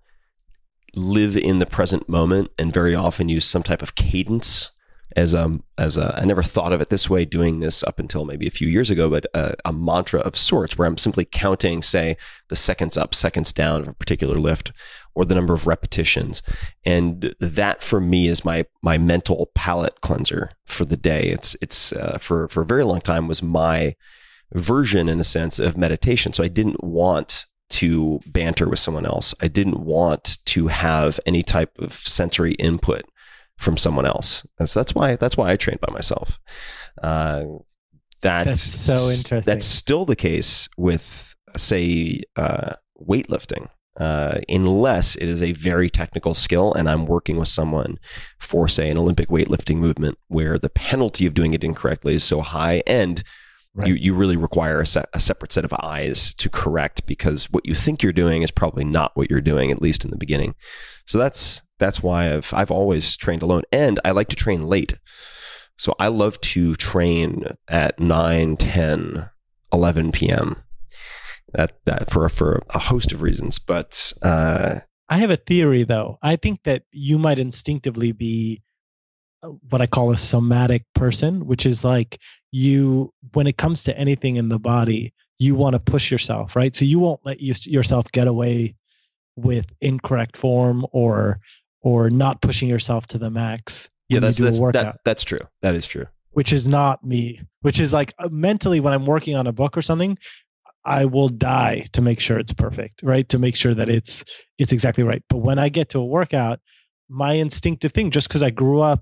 live in the present moment, and very often use some type of cadence as a I never thought of it this way doing this up until maybe a few years ago, but a mantra of sorts where I'm simply counting, say, the seconds up, seconds down of a particular lift or the number of repetitions. And that for me is my mental palate cleanser for the day. It's for a very long time was my version in a sense of meditation. So I didn't want to banter with someone else. I didn't want to have any type of sensory input from someone else. And so that's why I trained by myself. That's so interesting. That's still the case with, say, weightlifting, unless it is a very technical skill and I'm working with someone for, say, an Olympic weightlifting movement where the penalty of doing it incorrectly is so high, and right. You really require a separate set of eyes to correct, because what you think you're doing is probably not what you're doing, at least in the beginning. So that's That's why I've always trained alone, and I like to train late. So I love to train at 9, 10, 11 p.m. for a host of reasons. But I have a theory, though. I think that you might instinctively be what I call a somatic person, which is like you, when it comes to anything in the body, you want to push yourself, right? So you won't let yourself get away with incorrect form or not pushing yourself to the max. Yeah, that's true. That is true. Which is not me, which is like mentally when I'm working on a book or something, I will die to make sure it's perfect, right? To make sure that it's exactly right. But when I get to a workout, my instinctive thing, just because I grew up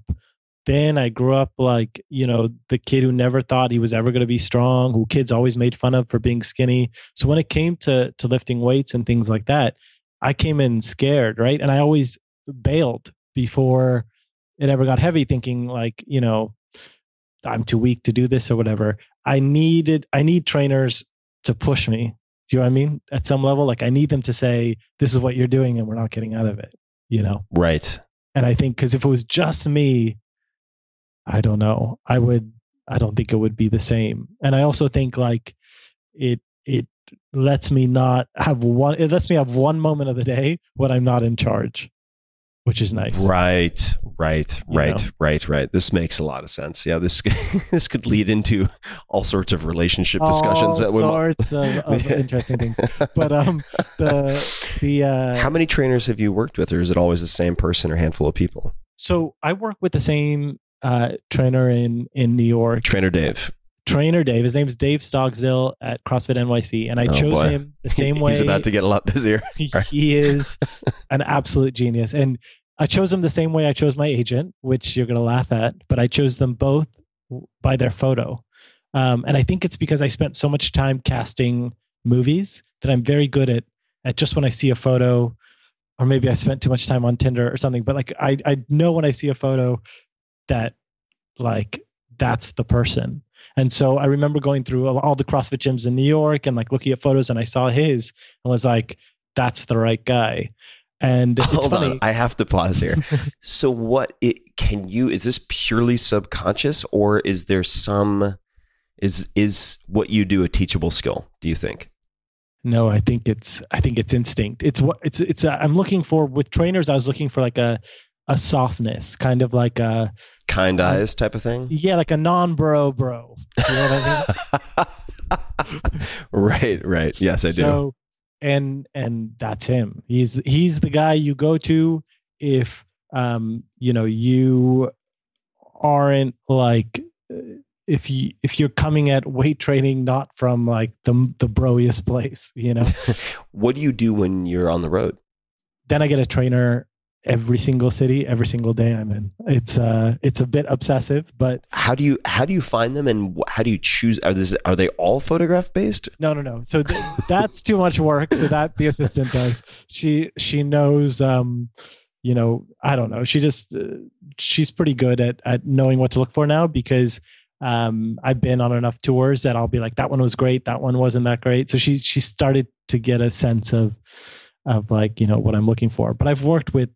thin, I grew up like, you know, the kid who never thought he was ever going to be strong, who kids always made fun of for being skinny. So when it came to lifting weights and things like that, I came in scared, right? And I always bailed before it ever got heavy, thinking like, you know, I'm too weak to do this or whatever. I need trainers to push me. Do you know what I mean? At some level, like I need them to say, this is what you're doing and we're not getting out of it, you know? Right. And I think, because if it was just me, I don't know, I don't think it would be the same. And I also think like it lets me have one moment of the day when I'm not in charge, which is nice. Right. This makes a lot of sense. Yeah, this could lead into all sorts of relationship discussions. All sorts of interesting things. But how many trainers have you worked with, or is it always the same person or handful of people? So I work with the same trainer in New York. Trainer Dave. His name is Dave Stogsdill at CrossFit NYC. And I chose him the same way. He's about to get a lot busier. He is an absolute genius. And I chose him the same way I chose my agent, which you're going to laugh at, but I chose them both by their photo. And I think it's because I spent so much time casting movies that I'm very good at just when I see a photo, or maybe I spent too much time on Tinder or something, but like I know when I see a photo that like, that's the person. And so I remember going through all the CrossFit gyms in New York and like looking at photos, and I saw his and was like, that's the right guy. And it's funny. I have to pause here. So is this purely subconscious, or is there is what you do a teachable skill, do you think? No, I think it's instinct. I'm looking for, with trainers, I was looking for like a softness, kind of like a kind eyes type of thing. Yeah, like a non-bro. You know what I mean? Right. Yes, I do. So, and that's him. He's the guy you go to if you know, you aren't like, if you're coming at weight training not from like the broiest place, you know. What do you do when you're on the road? Then I get a trainer. Every single city, every single day I'm in. It's a bit obsessive, but how do you find them, and how do you choose? Are they all photograph based? No. So that's too much work. So that the assistant does. She knows. You know, I don't know. She just she's pretty good at knowing what to look for now, because I've been on enough tours that I'll be like, that one was great, that one wasn't that great. So she started to get a sense of like, you know, what I'm looking for. But I've worked with,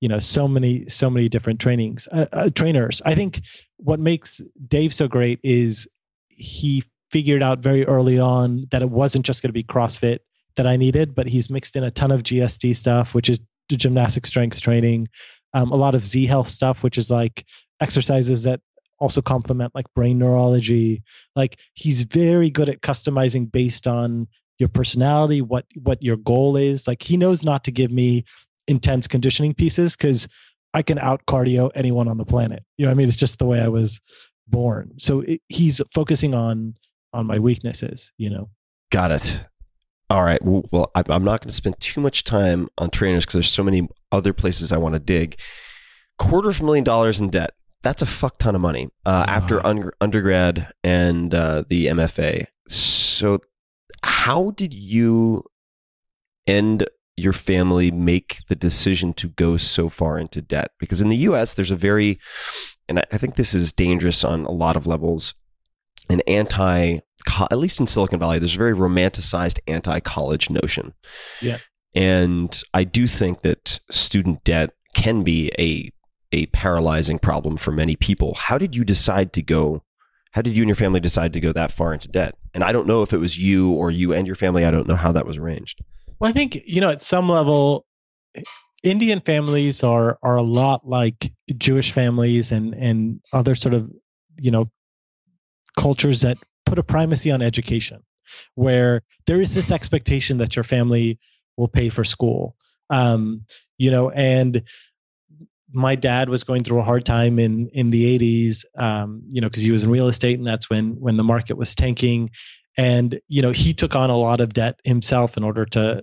you know, so many different trainers. I think what makes Dave so great is he figured out very early on that it wasn't just going to be CrossFit that I needed, but he's mixed in a ton of GSD stuff, which is gymnastic strength training, a lot of Z Health stuff, which is like exercises that also complement like brain neurology. Like he's very good at customizing based on your personality, what your goal is. Like he knows not to give me intense conditioning pieces, because I can out cardio anyone on the planet. You know what I mean? It's just the way I was born. So he's focusing on my weaknesses, you know? Got it. All right. Well, I'm not going to spend too much time on trainers because there's so many other places I want to dig. $250,000 in debt. That's a fuck ton of money after undergrad and the MFA. So how did you and your family make the decision to go so far into debt? Because in the US, there's and I think this is dangerous on a lot of levels, at least in Silicon Valley, there's a very romanticized anti-college notion. Yeah. And I do think that student debt can be a paralyzing problem for many people. How did you decide to go? How did you and your family decide to go that far into debt? And I don't know if it was you or you and your family. I don't know how that was arranged. Well, I think, you know, at some level, Indian families are a lot like Jewish families and other sort of, you know, cultures that put a primacy on education, where there is this expectation that your family will pay for school. You know, and my dad was going through a hard time in the 80s, you know, because he was in real estate, and that's when the market was tanking. And, you know, he took on a lot of debt himself in order to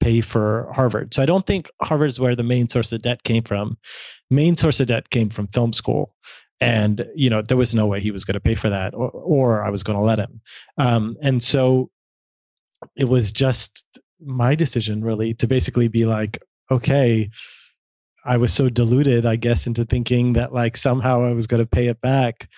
pay for Harvard. So I don't think Harvard's where the main source of debt came from. Main source of debt came from film school. And, you know, there was no way he was going to pay for that, or I was going to let him. And so it was just my decision, really, to basically be like, okay, I was so deluded, I guess, into thinking that like somehow I was going to pay it back.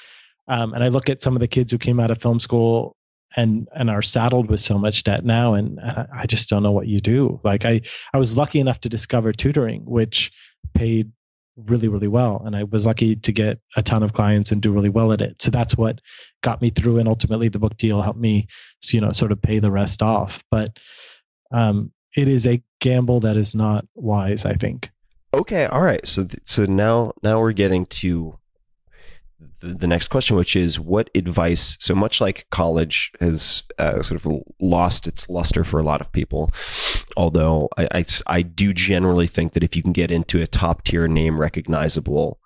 And I look at some of the kids who came out of film school and are saddled with so much debt now, and I just don't know what you do. Like I was lucky enough to discover tutoring, which paid really, really well. And I was lucky to get a ton of clients and do really well at it. So that's what got me through. And ultimately the book deal helped me, you know, sort of pay the rest off. But it is a gamble that is not wise, I think. Okay. All right. So now we're getting to the next question, which is what advice, so much like college has sort of lost its luster for a lot of people, although I do generally think that if you can get into a top tier name recognizable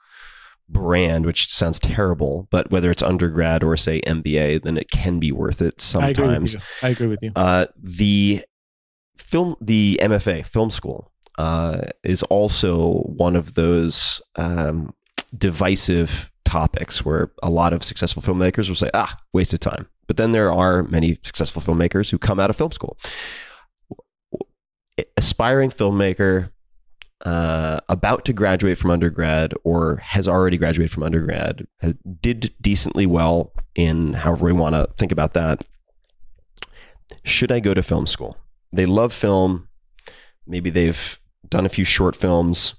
brand, which sounds terrible, but whether it's undergrad or say MBA, then it can be worth it sometimes. I agree with you. The MFA, film school, is also one of those divisive topics where a lot of successful filmmakers will say, waste of time. But then there are many successful filmmakers who come out of film school. Aspiring filmmaker about to graduate from undergrad or has already graduated from undergrad, did decently well in however we want to think about that. Should I go to film school? They love film. Maybe they've done a few short films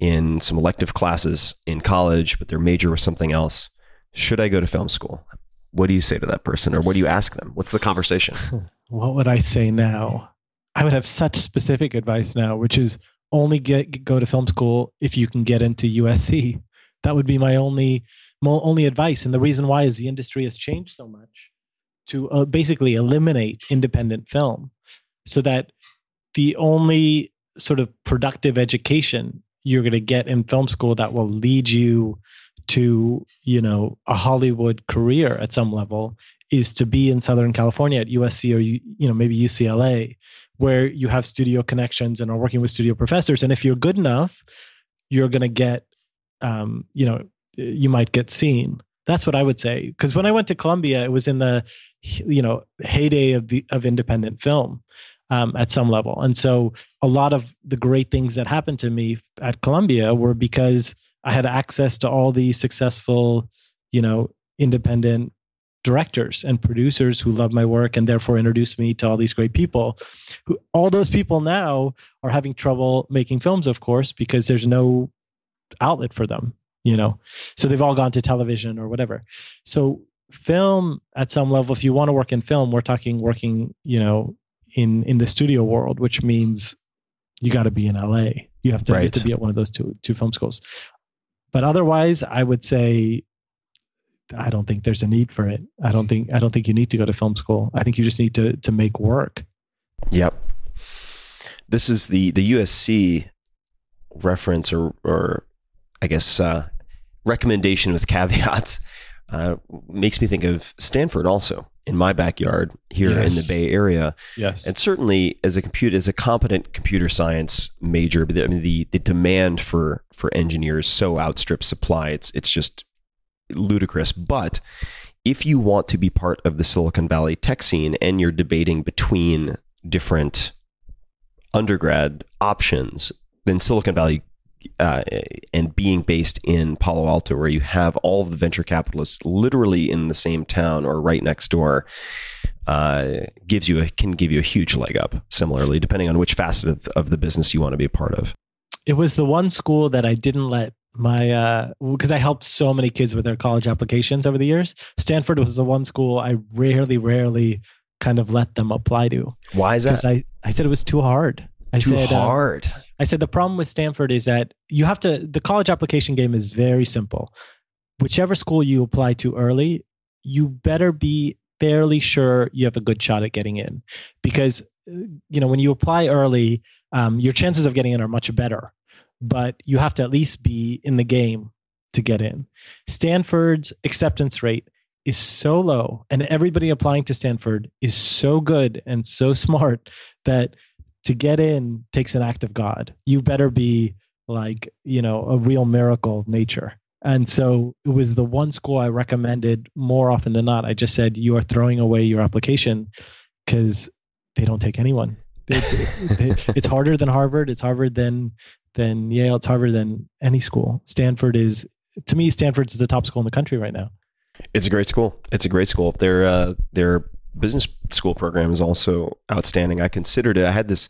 in some elective classes in college, but their major was something else. Should I go to film school? What do you say to that person, or what do you ask them? What's the conversation? What would I say now? I would have such specific advice now, which is only go to film school if you can get into USC. That would be my only advice. And the reason why is the industry has changed so much to basically eliminate independent film, so that the only sort of productive education you're going to get in film school that will lead you to, you know, a Hollywood career at some level is to be in Southern California at USC or, you know, maybe UCLA, where you have studio connections and are working with studio professors. And if you're good enough, you're going to get, you know, you might get seen. That's what I would say. Because when I went to Columbia, it was in the, you know, heyday of independent film. At some level. And so a lot of the great things that happened to me at Columbia were because I had access to all these successful, you know, independent directors and producers who loved my work and therefore introduced me to all these great people. All those people now are having trouble making films, of course, because there's no outlet for them, you know, so they've all gone to television or whatever. So film at some level, if you want to work in film, we're talking working, you know, in the studio world, which means you got to be in LA. You have to, right, to be at one of those two film schools. But otherwise, I would say, I don't think there's a need for it. I don't think you need to go to film school. I think you just need to make work. Yep. This is the USC reference or I guess recommendation with caveats makes me think of Stanford also. In my backyard here, yes, in the Bay Area. Yes. And certainly as a competent computer science major, but the demand for engineers so outstrips supply. It's just ludicrous. But if you want to be part of the Silicon Valley tech scene and you're debating between different undergrad options, then Silicon Valley and being based in Palo Alto, where you have all of the venture capitalists literally in the same town or right next door, can give you a huge leg up, similarly, depending on which facet of the business you want to be a part of. It was the one school that I didn't let my, because I helped so many kids with their college applications over the years. Stanford was the one school I rarely kind of let them apply to. Why is that? Because I said it was too hard. I said the problem with Stanford is that the college application game is very simple. Whichever school you apply to early, you better be fairly sure you have a good shot at getting in, because when you apply early, your chances of getting in are much better, but you have to at least be in the game to get in. Stanford's acceptance rate is so low, and everybody applying to Stanford is so good and so smart that to get in takes an act of God. You better be a real miracle of nature. And so it was the one school I recommended more often than not. I just said, you are throwing away your application because they don't take anyone. It's harder than Harvard. It's harder than Yale. It's harder than any school. Stanford's the top school in the country right now. It's a great school. Their business school program is also outstanding. I considered it. I had this,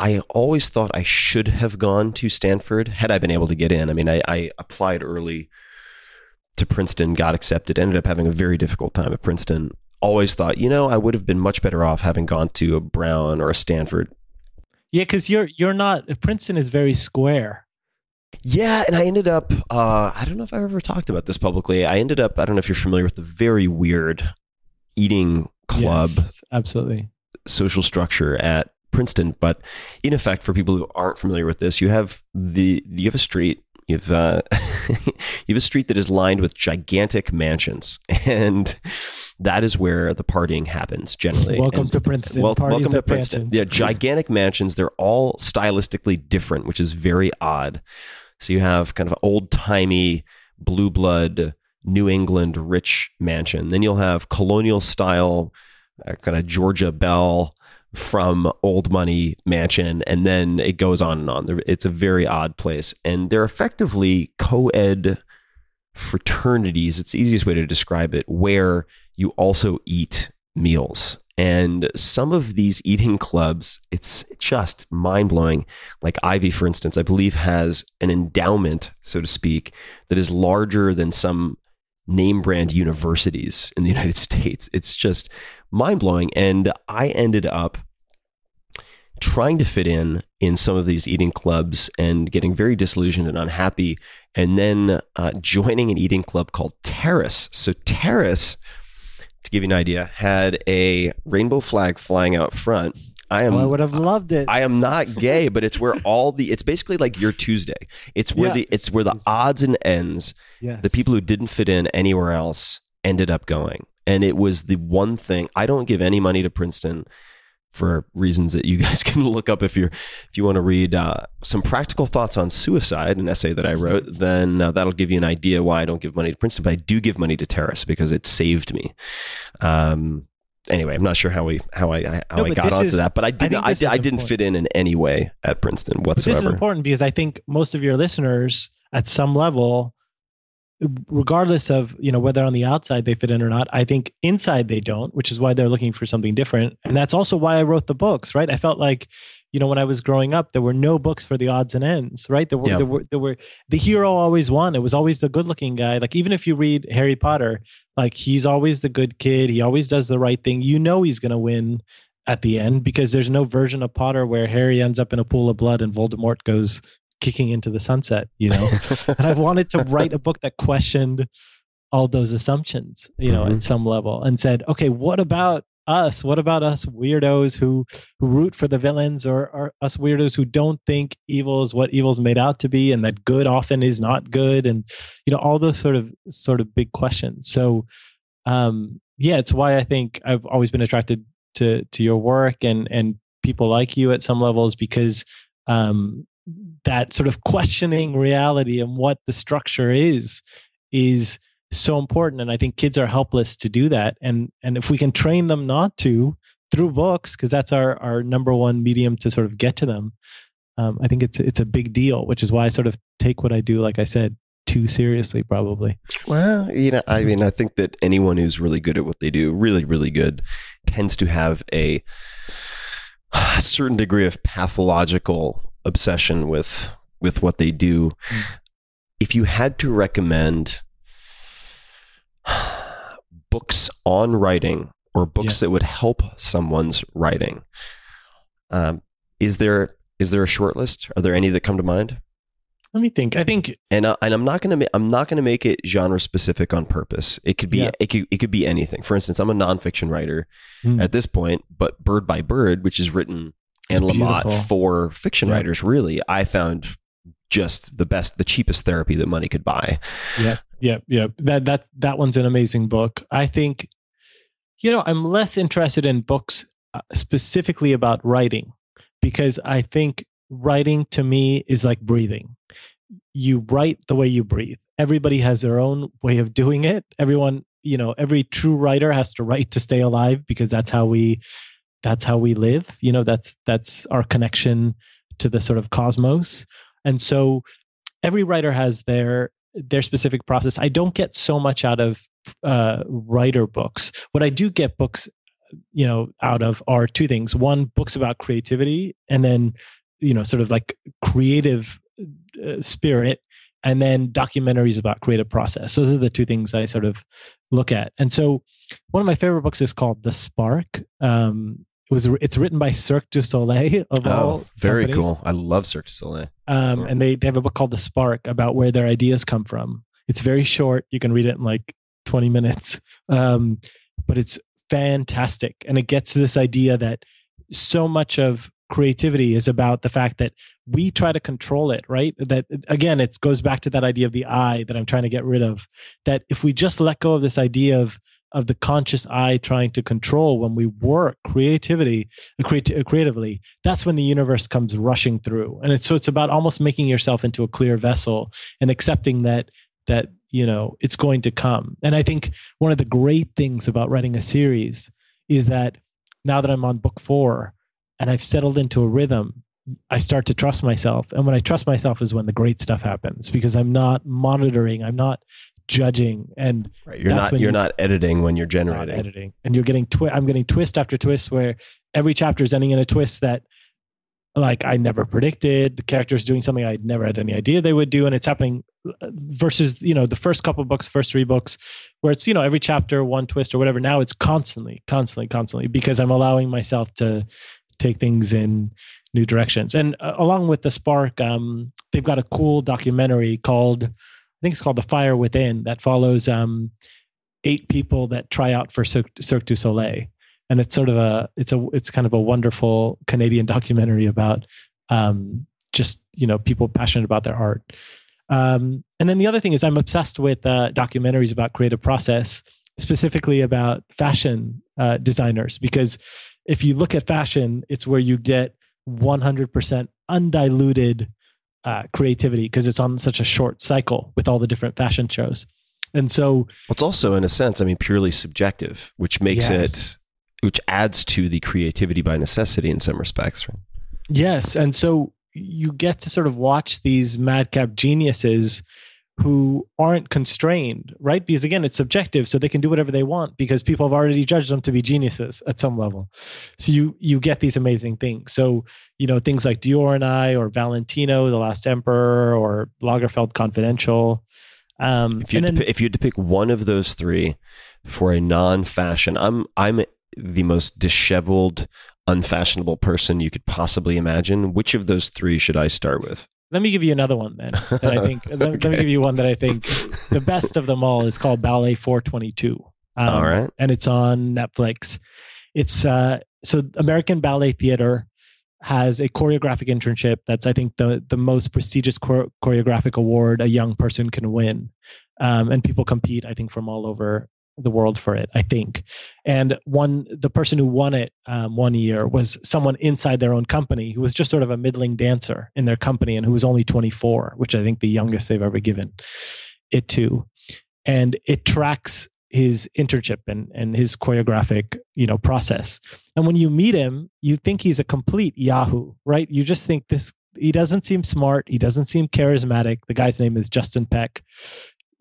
I always thought I should have gone to Stanford had I been able to get in. I mean, I applied early to Princeton, got accepted, ended up having a very difficult time at Princeton. Always thought, I would have been much better off having gone to a Brown or a Stanford. Yeah, because you're not, Princeton is very square. Yeah, and I ended up, I don't know if I've ever talked about this publicly. I don't know if you're familiar with the very weird eating club. Yes, absolutely. Social structure at Princeton, but in effect, for people who aren't familiar with this, you have a street that is lined with gigantic mansions, and that is where the partying happens generally. Welcome to Princeton. Yeah, gigantic mansions. They're all stylistically different, which is very odd. So you have kind of old-timey, blue blood, New England rich mansion. Then you'll have colonial style, kind of Georgia Belle from old money mansion, and then it goes on and on. It's a very odd place, and they're effectively co-ed fraternities. It's the easiest way to describe it, where you also eat meals. And some of these eating clubs, it's just mind-blowing. Like Ivy, for instance, I believe has an endowment, so to speak, that is larger than some name brand universities in the United States. It's just mind-blowing. And I ended up trying to fit in some of these eating clubs and getting very disillusioned and unhappy, and then joining an eating club called Terrace. So Terrace, to give you an idea, had a rainbow flag flying out front. I would have loved it. I am not gay, but it's where it's basically like your Tuesday. It's where the odds and ends, yes, the people who didn't fit in anywhere else ended up going. And it was the one thing. I don't give any money to Princeton for reasons that you guys can look up if you want to read some practical thoughts on suicide, an essay that I wrote, then that'll give you an idea why I don't give money to Princeton, but I do give money to Terrace because it saved me. Anyway, I'm not sure how I got onto that, but I didn't fit in any way at Princeton whatsoever. But this is important because I think most of your listeners at some level, regardless of whether on the outside they fit in or not, I think inside they don't, which is why they're looking for something different. And that's also why I wrote the books, right? I felt like when I was growing up, there were no books for the odds and ends, right? There were the hero always won. It was always the good-looking guy. Like even if you read Harry Potter, like he's always the good kid. He always does the right thing. He's going to win at the end because there's no version of Potter where Harry ends up in a pool of blood and Voldemort goes kicking into the sunset, And I wanted to write a book that questioned all those assumptions, mm-hmm. at some level, and said, okay, what about us? What about us weirdos who root for the villains, or us weirdos who don't think evil is what evil's made out to be, and that good often is not good, and all those sort of big questions. So, it's why I think I've always been attracted to your work and people like you at some levels, because that sort of questioning reality and what the structure is so important. And I think kids are helpless to do that. And if we can train them not to through books, because that's our number one medium to sort of get to them, I think it's a big deal, which is why I sort of take what I do, like I said, too seriously, probably. Well, I think that anyone who's really good at what they do, really, really good, tends to have a certain degree of pathological obsession with what they do. Mm. If you had to recommend books on writing or books that would help someone's writing, is there a short list? Are there any that come to mind? Let me think. I'm not gonna make it genre specific on purpose. It could be it could be anything. For instance, I'm a nonfiction writer at this point, but Bird by Bird, which is written and a lot for fiction writers, really, I found just the cheapest therapy that money could buy. Yeah. That one's an amazing book. I think, I'm less interested in books specifically about writing, because I think writing to me is like breathing. You write the way you breathe. Everybody has their own way of doing it. Everyone, every true writer has to write to stay alive, because that's how we live. That's our connection to the sort of cosmos. And so every writer has their specific process. I don't get so much out of writer books. What I do get books, out of are two things. One, books about creativity, and then, sort of like creative spirit, and then documentaries about creative process. Those are the two things I sort of look at. And so one of my favorite books is called The Spark. It's written by Cirque du Soleil of all very companies. Cool. I love Cirque du Soleil. And they have a book called The Spark about where their ideas come from. It's very short. You can read it in like 20 minutes. But it's fantastic. And it gets to this idea that so much of creativity is about the fact that we try to control it, right? That, again, it goes back to that idea of the I that I'm trying to get rid of. That if we just let go of this idea of the conscious I trying to control when we work creatively, that's when the universe comes rushing through. And it's about almost making yourself into a clear vessel and accepting that it's going to come. And I think one of the great things about writing a series is that now that I'm on book 4 and I've settled into a rhythm, I start to trust myself. And when I trust myself is when the great stuff happens, because I'm not monitoring, I'm not judging, and right, you're not editing when you're generating. And you're getting I'm getting twist after twist, where every chapter is ending in a twist that, like, I never predicted. The character's doing something I'd never had any idea they would do, and it's happening. Versus the first 3 books, where it's every chapter one twist or whatever. Now it's constantly, because I'm allowing myself to take things in new directions. And along with The Spark, they've got a cool documentary called The Fire Within, that follows 8 people that try out for Cirque du Soleil, and it's sort of a wonderful Canadian documentary about people passionate about their art. And then the other thing is I'm obsessed with documentaries about creative process, specifically about fashion designers, because if you look at fashion, it's where you get 100% undiluted creativity, because it's on such a short cycle with all the different fashion shows. And so it's also, in a sense, purely subjective, which makes which adds to the creativity by necessity in some respects. Right? Yes. And so you get to sort of watch these madcap geniuses who aren't constrained, right? Because again, it's subjective, so they can do whatever they want because people have already judged them to be geniuses at some level. So you get these amazing things. So, things like Dior and I, or Valentino, The Last Emperor, or Lagerfeld Confidential. If you had to pick one of those three for a non-fashion, I'm the most disheveled, unfashionable person you could possibly imagine. Which of those three should I start with? Let me give you another one then. Let me give you one that I think the best of them all is called Ballet 422. All right. And it's on Netflix. It's so American Ballet Theater has a choreographic internship. That's, I think, the most prestigious choreographic award a young person can win. And people compete, I think, from all over the world for it, I think. And the person who won it one year was someone inside their own company who was just sort of a middling dancer in their company and who was only 24, which I think the youngest they've ever given it to. And it tracks his internship and his choreographic, process. And when you meet him, you think he's a complete yahoo, right? You just think he doesn't seem smart. He doesn't seem charismatic. The guy's name is Justin Peck.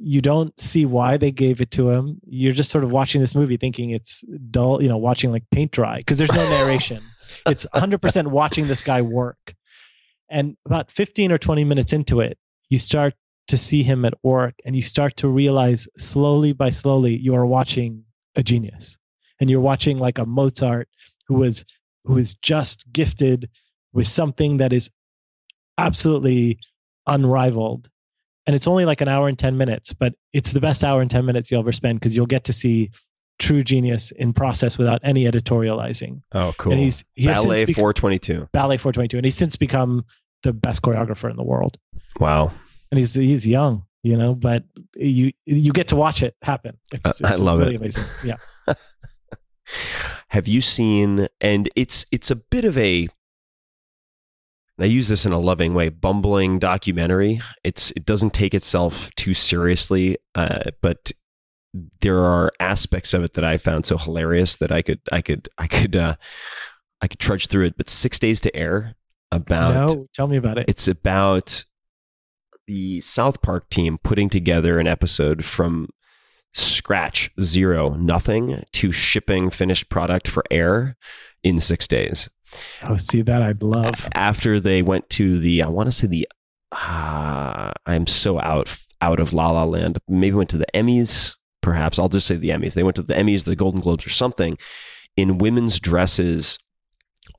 You don't see why they gave it to him. You're just sort of watching this movie thinking it's dull, watching like paint dry, because there's no narration. It's 100% watching this guy work. And about 15 or 20 minutes into it, you start to see him at work, and you start to realize slowly by slowly, you are watching a genius, and you're watching like a Mozart who is just gifted with something that is absolutely unrivaled. And it's only like an hour and 10 minutes, but it's the best hour and 10 minutes you'll ever spend, because you'll get to see true genius in process without any editorializing. Oh, cool. And he Ballet 422. Ballet 422. And he's since become the best choreographer in the world. Wow. And he's young, you know, but you get to watch it happen. It's I love really it. Amazing. Yeah. Have you seen, and it's a bit of a, and I use this in a loving way, bumbling documentary. It doesn't take itself too seriously, but there are aspects of it that I found so hilarious that I could trudge through it. But 6 Days to Air about. No, tell me about it. It's about the South Park team putting together an episode from scratch, zero, nothing, to shipping finished product for air in 6 days. Oh, see, that I'd love. After they went to the, I want to say the, I'm so out of La La Land, maybe went to the Emmys, perhaps. I'll just say the Emmys. They went to the Emmys, the Golden Globes or something, in women's dresses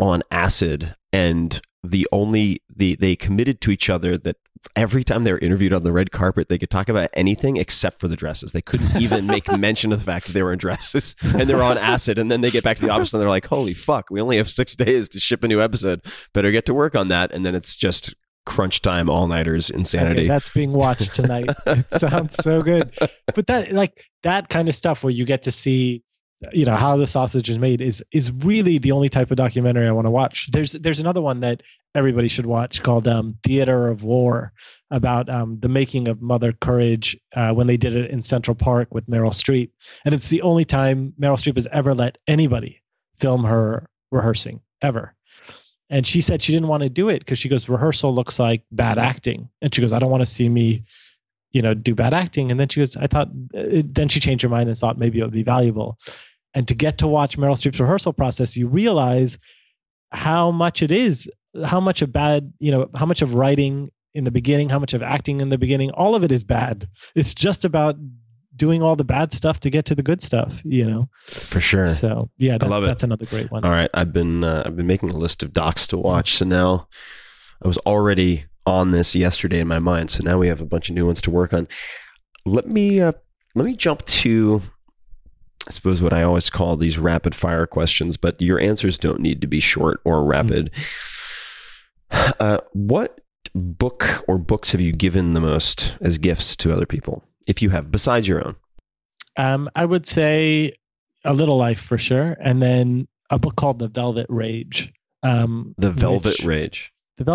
on acid. And they committed to each other that every time they were interviewed on the red carpet, they could talk about anything except for the dresses. They couldn't even make mention of the fact that they were in dresses and they were on acid. And then they get back to the office and they're like, holy fuck, we only have 6 days to ship a new episode. Better get to work on that. And then it's just crunch time, all-nighters, insanity. Okay, that's being watched tonight. It sounds so good. But that kind of stuff where you get to see, you know, how the sausage is made is really the only type of documentary I want to watch. There's another one that everybody should watch called Theater of War, about the making of Mother Courage when they did it in Central Park with Meryl Streep. And it's the only time Meryl Streep has ever let anybody film her rehearsing, ever. And she said she didn't want to do it because she goes, rehearsal looks like bad acting. And she goes, I don't want to see me, you know, do bad acting. And then she goes, then she changed her mind and thought maybe it would be valuable. And to get to watch Meryl Streep's rehearsal process, you realize how much it is, how much of writing in the beginning, how much of acting in the beginning, all of it is bad. It's just about doing all the bad stuff to get to the good stuff, you know? For sure. So yeah, I love it. That's another great one. All right. I've been making a list of docs to watch. So now I was already on this yesterday in my mind. So now we have a bunch of new ones to work on. Let me jump to, I suppose, what I always call these rapid fire questions, but your answers don't need to be short or rapid. Mm-hmm. What book or books have you given the most as gifts to other people, if you have, besides your own? I would say A Little Life for sure. And then a book called The Velvet Rage. The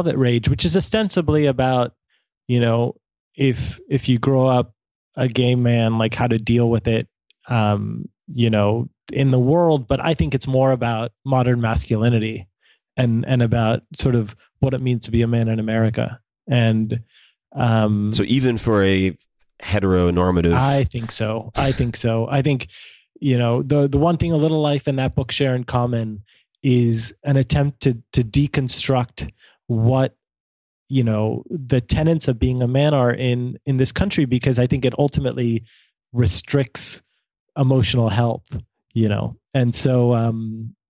Velvet Rage, which is ostensibly about, you know, if you grow up a gay man, like how to deal with it, you know, in the world. But I think it's more about modern masculinity and about sort of what it means to be a man in America. And so even for a heteronormative, I think so. I think, you know, the one thing A Little Life and that book share in common is an attempt to deconstruct what, you know, the tenets of being a man are in this country, because I think it ultimately restricts emotional health, you know? And so,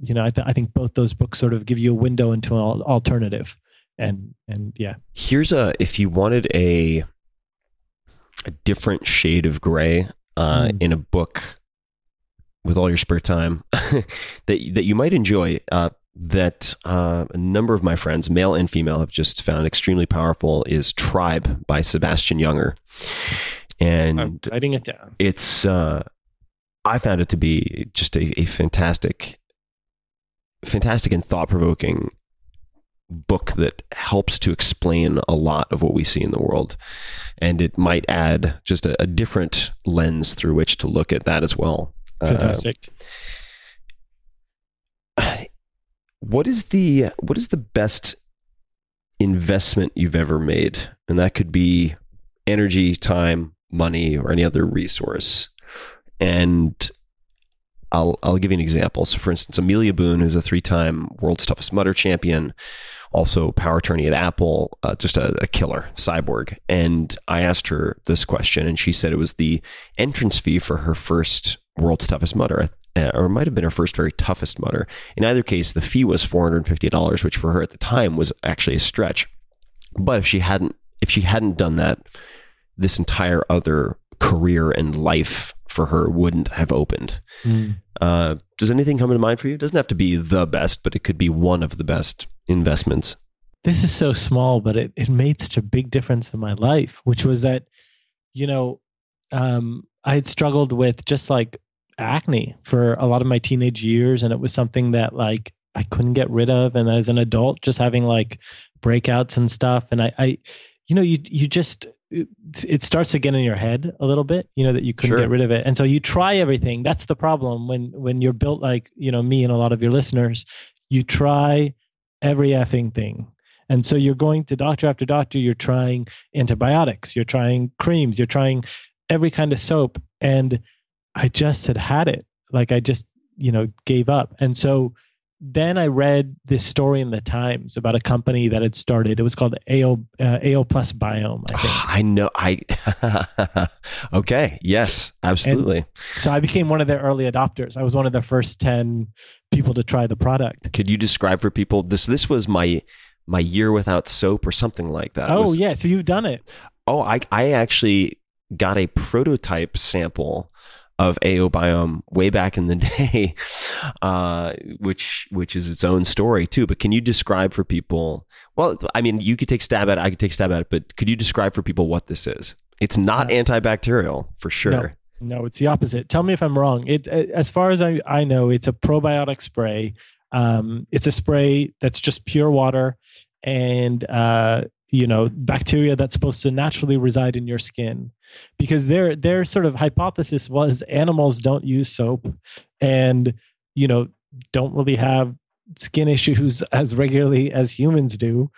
you know, I think both those books sort of give you a window into an alternative and yeah. Here's if you wanted a different shade of gray, in a book with all your spare time that you might enjoy, that a number of my friends, male and female, have just found extremely powerful is Tribe by Sebastian Younger. And I'm writing it down. It's, I found it to be just a fantastic and thought-provoking book that helps to explain a lot of what we see in the world. And it might add just a different lens through which to look at that as well. Fantastic. What is the best investment you've ever made? And that could be energy, time, money, or any other resource. And I'll give you an example. So for instance, Amelia Boone, who's a 3-time World's Toughest Mudder champion, also power attorney at Apple, just a killer cyborg. And I asked her this question, and she said it was the entrance fee for her first World's Toughest Mudder, or it might have been her first Very Toughest Mudder. In either case, the fee was $450, which for her at the time was actually a stretch. But if she hadn't done that, this entire other career and life for her wouldn't have opened. Mm. Does anything come to mind for you? It doesn't have to be the best, but it could be one of the best investments. This is so small, but it made such a big difference in my life, which was that, I had struggled with just like acne for a lot of my teenage years. And it was something that like I couldn't get rid of. And as an adult, just having like breakouts and stuff. And it starts to get in your head a little bit, that you couldn't get rid of it. And so you try everything. That's the problem when you're built like, me and a lot of your listeners, you try every effing thing. And so you're going to doctor after doctor, you're trying antibiotics, you're trying creams, you're trying every kind of soap. And I just had it. Like I just, gave up. And so then I read this story in the Times about a company that had started. It was called AO Plus Biome. I think. Oh, I know. Okay. Yes, absolutely. And so I became one of their early adopters. I was one of the first 10 people to try the product. Could you describe for people, this was my year without soap or something like that? Oh, yeah. So you've done it. Oh, I actually got a prototype sample of AO Biome way back in the day, which is its own story too. But can you describe for people, well, I mean, you could take stab at it, I could take stab at it, but could you describe for people what this is? It's not antibacterial for sure. No, it's the opposite. Tell me if I'm wrong. As far as I know, it's a probiotic spray. It's a spray that's just pure water and, bacteria that's supposed to naturally reside in your skin, because their sort of hypothesis was animals don't use soap and, don't really have skin issues as regularly as humans do,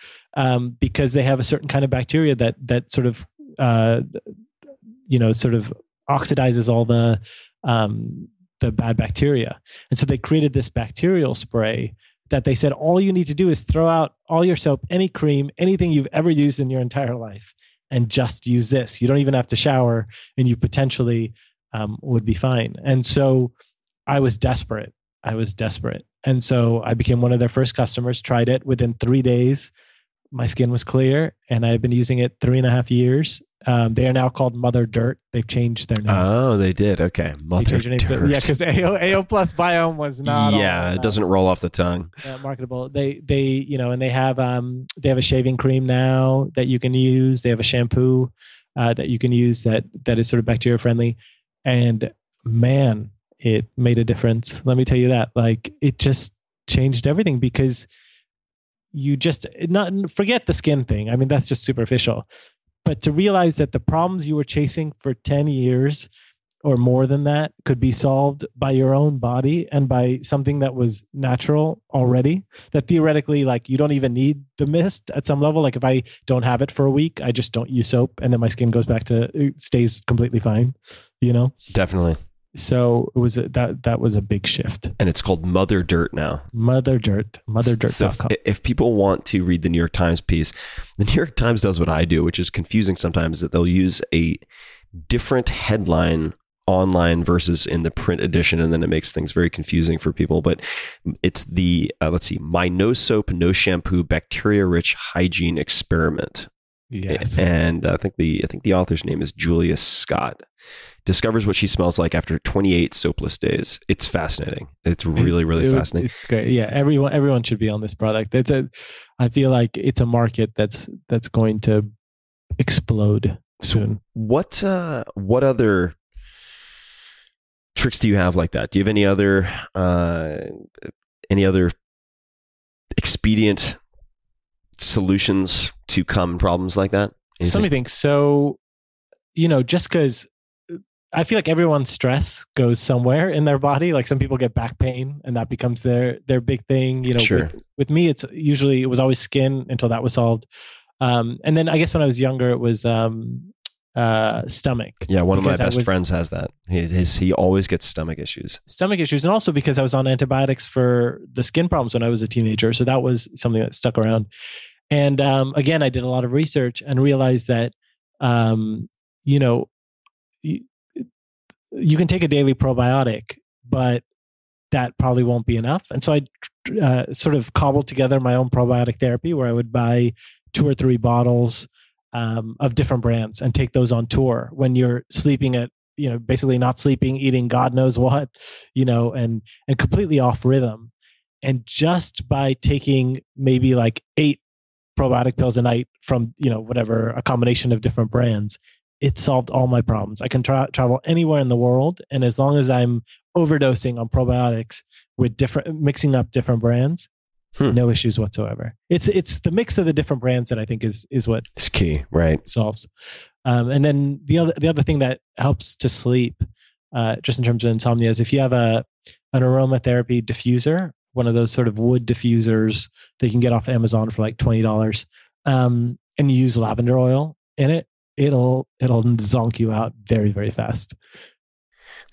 because they have a certain kind of bacteria that sort of, sort of oxidizes all the bad bacteria. And so they created this bacterial spray that they said, all you need to do is throw out all your soap, any cream, anything you've ever used in your entire life, and just use this. You don't even have to shower, and you potentially would be fine. And so I was desperate. And so I became one of their first customers, tried it. Within 3 days, my skin was clear, and I've been using it 3.5 years. They are now called Mother Dirt. They've changed their name. Oh, they did. Okay. Mother Dirt. Yeah, because AO Plus Biome was not. Yeah, it doesn't roll off the tongue. Marketable. They and they have a shaving cream now that you can use. They have a shampoo that you can use that is sort of bacteria friendly. And man, it made a difference. Let me tell you that. Like, it just changed everything, because you just not forget the skin thing. I mean, that's just superficial. But to realize that the problems you were chasing for 10 years or more than that could be solved by your own body and by something that was natural already, that theoretically, like, you don't even need the mist at some level. Like, if I don't have it for a week, I just don't use soap, and then my skin goes back to, it stays completely fine, Definitely. So it was that was a big shift. And it's called Mother Dirt now. Mother Dirt. MotherDirt.com. So if people want to read the New York Times piece, the New York Times does what I do, which is confusing sometimes, that they'll use a different headline online versus in the print edition, and then it makes things very confusing for people. But it's the, my no soap, no shampoo, bacteria-rich hygiene experiment. Yes. And I think the author's name is Julia Scott. Discovers what she smells like after 28 soapless days. It's fascinating. It's really, really fascinating. It's great. Yeah, everyone should be on this product. I feel like it's a market that's going to explode soon. What other tricks do you have like that? Do you have any other expedient solutions to common problems like that? Anything? Let me think. So, just because I feel like everyone's stress goes somewhere in their body. Like, some people get back pain, and that becomes their big thing. With me, it was always skin until that was solved. And then I guess when I was younger, it was stomach. Yeah, one of my best friends has that. He always gets stomach issues. And also because I was on antibiotics for the skin problems when I was a teenager. So that was something that stuck around. And again, I did a lot of research and realized that, you can take a daily probiotic, but that probably won't be enough. And so I sort of cobbled together my own probiotic therapy where I would buy 2 or 3 bottles of different brands and take those on tour when you're sleeping at, basically not sleeping, eating God knows what, and completely off rhythm. And just by taking maybe like 8 probiotic pills a night from, whatever, a combination of different brands, it solved all my problems. I can travel anywhere in the world. And as long as I'm overdosing on probiotics with mixing up different brands, no issues whatsoever. It's the mix of the different brands that I think is what it's key, right? Solves. And then the other thing that helps to sleep, just in terms of insomnia, is if you have an aromatherapy diffuser, one of those sort of wood diffusers that you can get off Amazon for like $20, and you use lavender oil in it, it'll zonk you out very, very fast.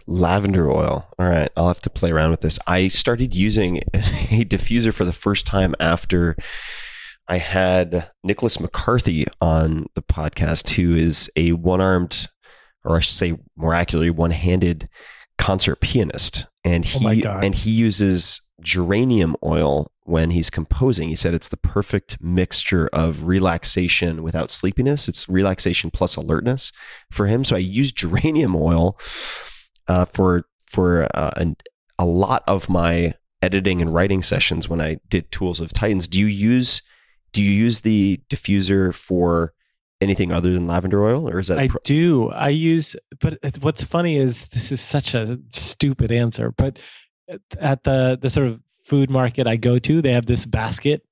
Lavender oil. All right. I'll have to play around with this. I started using a diffuser for the first time after I had Nicholas McCarthy on the podcast, who is a one-armed, or I should say miraculously one-handed concert pianist. And he uses geranium oil when he's composing. He said it's the perfect mixture of relaxation without sleepiness. It's relaxation plus alertness for him. So I used geranium oil for a lot of my editing and writing sessions when I did Tools of Titans. Do you use the diffuser for anything other than lavender oil, or is that? But what's funny is this is such a stupid answer. But at the sort of food market I go to, they have this basket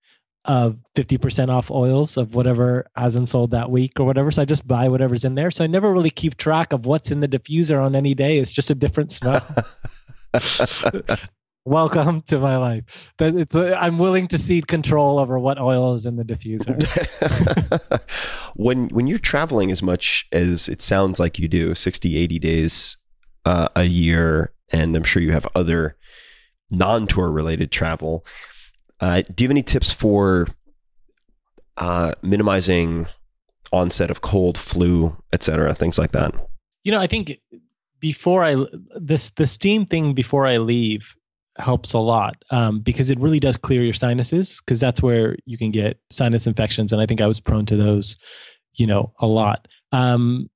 of 50% off oils of whatever hasn't sold that week or whatever. So I just buy whatever's in there. So I never really keep track of what's in the diffuser on any day. It's just a different smell. Welcome to my life. I'm willing to cede control over what oil is in the diffuser. When you're traveling as much as it sounds like you do, 60, 80 days a year, and I'm sure you have other non-tour related travel, do you have any tips for minimizing onset of cold, flu, et cetera, things like that? I think the steam thing before I leave helps a lot, because it really does clear your sinuses, because that's where you can get sinus infections. And I think I was prone to those, a lot. And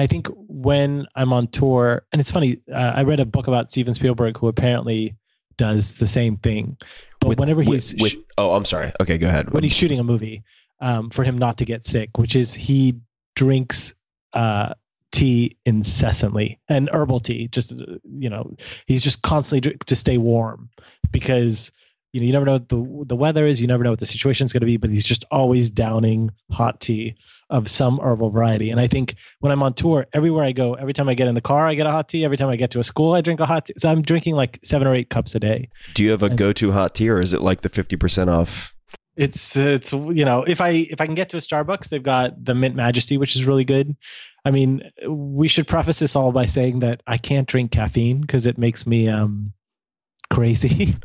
I think when I'm on tour, and it's funny, I read a book about Steven Spielberg, who apparently does the same thing. But I'm sorry. Okay, go ahead. When he's shooting a movie, for him not to get sick, which is he drinks tea incessantly, and herbal tea, just, he's just constantly to stay warm, because, you never know what the weather is, you never know what the situation's going to be, but he's just always downing hot tea of some herbal variety. And I think when I'm on tour, everywhere I go, every time I get in the car, I get a hot tea. Every time I get to a school, I drink a hot tea. So I'm drinking like 7 or 8 cups a day. Do you have a go-to hot tea, or is it like the 50% off? It's if I can get to a Starbucks, they've got the Mint Majesty, which is really good. I mean, we should preface this all by saying that I can't drink caffeine because it makes me crazy.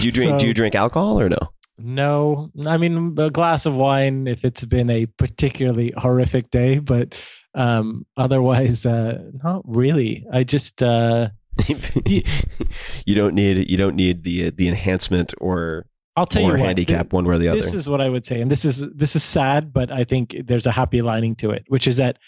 Do you drink alcohol or no? No, I mean, a glass of wine if it's been a particularly horrific day, but otherwise, not really. I just you don't need the enhancement or handicap one way or the other. This is what I would say, and this is sad, but I think there's a happy lining to it, which is that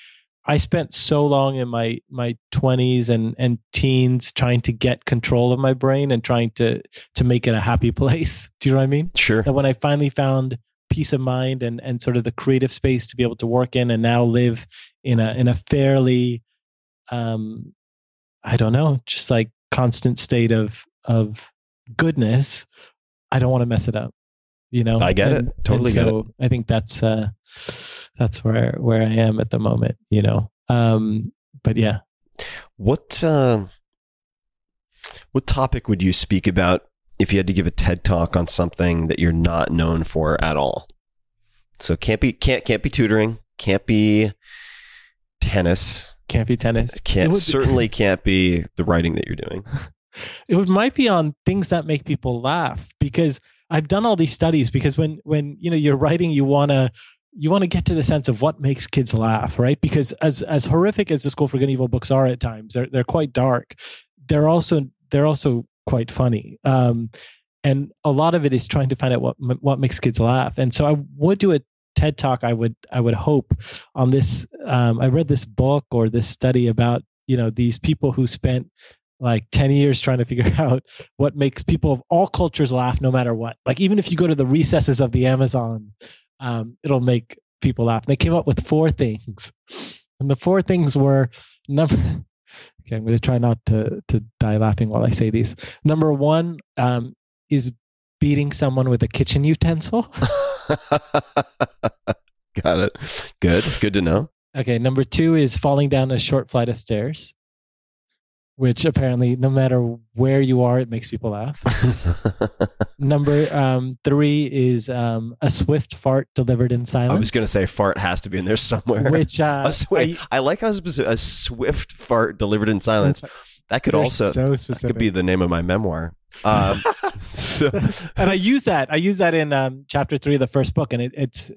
I spent so long in my 20s and teens trying to get control of my brain and trying to make it a happy place. Do you know what I mean? Sure. And when I finally found peace of mind and sort of the creative space to be able to work in, and now live in a fairly, just like constant state of goodness, I don't want to mess it up. I get it. Totally get it. I think that's where I am at the moment, but yeah. What topic would you speak about if you had to give a TED talk on something that you're not known for at all? So can't be tutoring, Can't be tennis. Can't be tennis. Certainly can't be the writing that you're doing. It might be on things that make people laugh, because I've done all these studies, because when you know you're writing, you want to get to the sense of what makes kids laugh, right? Because as horrific as the School for Good and Evil books are at times, they're quite dark. They're also quite funny. And a lot of it is trying to find out what makes kids laugh. And so I would do a TED Talk, I would hope, on this. I read this book or this study about, you know, these people who spent like 10 years trying to figure out what makes people of all cultures laugh, no matter what. Like, even if you go to the recesses of the Amazon, it'll make people laugh. And they came up with 4 things. And the 4 things were, okay, I'm going to try not to die laughing while I say these. Number 1 is beating someone with a kitchen utensil. Got it. Good to know. Okay. Number 2 is falling down a short flight of stairs, which apparently no matter where you are, it makes people laugh. Number 3 is a swift fart delivered in silence. I was going to say fart has to be in there somewhere. Which I like how specific, a swift fart delivered in silence. That could also that could be the name of my memoir. And I use that in chapter 3 of the first book, and it's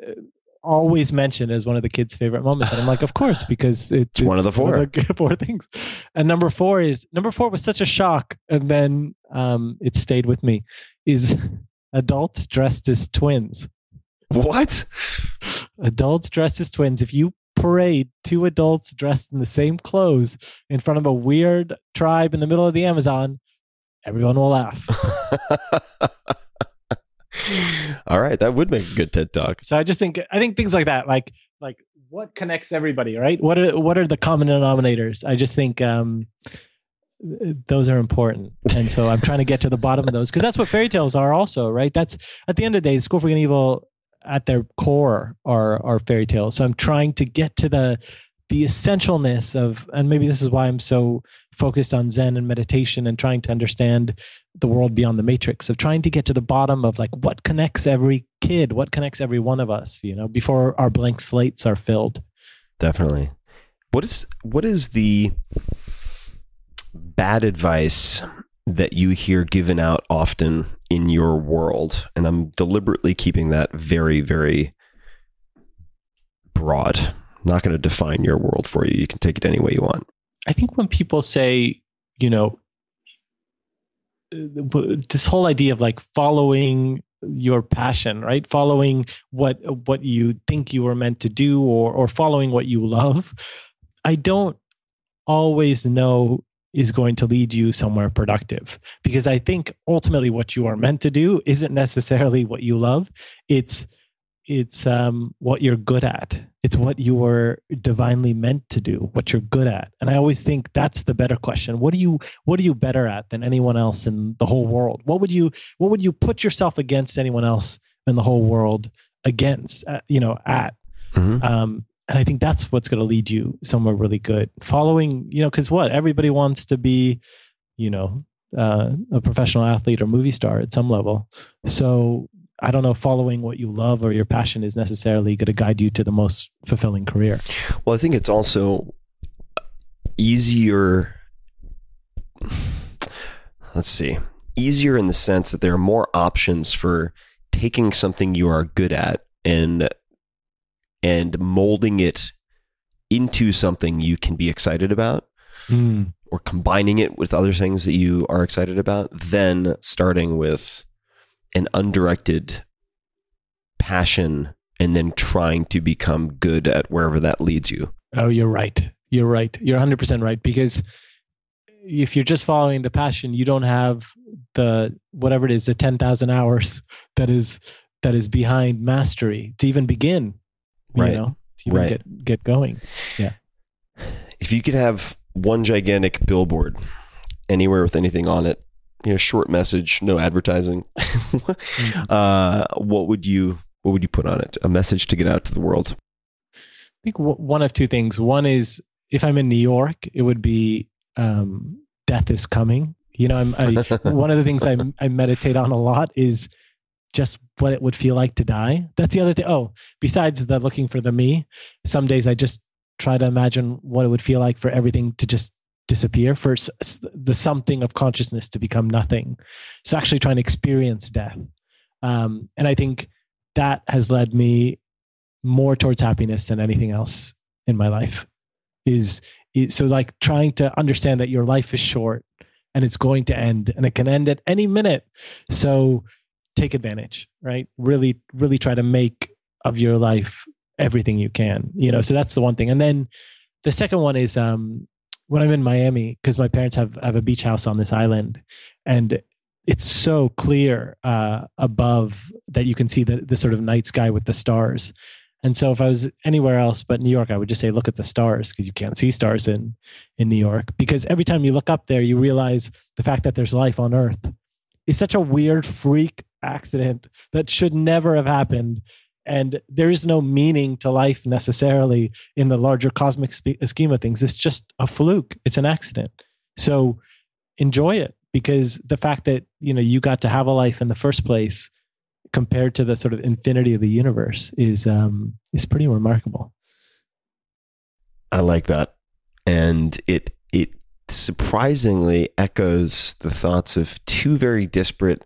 always mentioned as one of the kids' favorite moments. And I'm like, of course, because it's one of the 4. Of the 4 things. And number four was such a shock, and then it stayed with me, is adults dressed as twins. What? Adults dressed as twins. If you parade 2 adults dressed in the same clothes in front of a weird tribe in the middle of the Amazon, everyone will laugh. All right, that would make a good TED Talk. So I think things like that, like what connects everybody, right? What are the common denominators? I just think those are important, and so I'm trying to get to the bottom of those, because that's what fairy tales are, also, right? That's at the end of the day, the School for Good and Evil at their core are fairy tales. So I'm trying to get to the essentialness of, and maybe this is why I'm so focused on Zen and meditation and trying to understand the world beyond the matrix, of trying to get to the bottom of like what connects every kid, what connects every one of us, you know, before our blank slates are filled. Definitely. What is the bad advice that you hear given out often in your world? And I'm deliberately keeping that very, very broad. Not going to define your world for you. You can take it any way you want. I think when people say, you know, this whole idea of like following your passion, right? Following what you think you were meant to do, or following what you love, I don't always know is going to lead you somewhere productive, because I think ultimately what you are meant to do isn't necessarily what you love. It's what you're good at. It's what you were divinely meant to do, what you're good at. And I always think that's the better question. What are you better at than anyone else in the whole world? What would you put yourself against anyone else in the whole world against, at? Mm-hmm. And I think that's what's going to lead you somewhere really good. Following, you know, because everybody wants to be, you know, a professional athlete or movie star at some level. So I don't know, following what you love or your passion is necessarily going to guide you to the most fulfilling career. Well, I think it's also easier in the sense that there are more options for taking something you are good at and molding it into something you can be excited about, or combining it with other things that you are excited about, than starting with an undirected passion and then trying to become good at wherever that leads you. Oh, you're right. You're right. You're 100% right. Because if you're just following the passion, you don't have the 10,000 hours that is behind mastery to even begin, you know, to even get going. Yeah. If you could have one gigantic billboard anywhere with anything on it, you know, short message, no advertising. What would you put on it? A message to get out to the world. I think one of 2 things. One is, if I'm in New York, it would be death is coming. You know, one of the things I meditate on a lot is just what it would feel like to die. That's the other thing. Oh, besides the looking for the me, some days I just try to imagine what it would feel like for everything to just disappear, for the something of consciousness to become nothing. So actually trying to experience death. And I think that has led me more towards happiness than anything else in my life. So like trying to understand that your life is short and it's going to end, and it can end at any minute. So take advantage, right? Really, really try to make of your life everything you can, you know? So that's the one thing. And then the second one is when I'm in Miami, because my parents have a beach house on this island, and it's so clear above that you can see the sort of night sky with the stars. And so if I was anywhere else but New York, I would just say, look at the stars, because you can't see stars in New York. Because every time you look up there, you realize the fact that there's life on Earth is such a weird freak accident that should never have happened. And there is no meaning to life necessarily in the larger cosmic scheme of things. It's just a fluke. It's an accident. So enjoy it. Because the fact that, you know, you got to have a life in the first place compared to the sort of infinity of the universe is pretty remarkable. I like that. And it surprisingly echoes the thoughts of two very disparate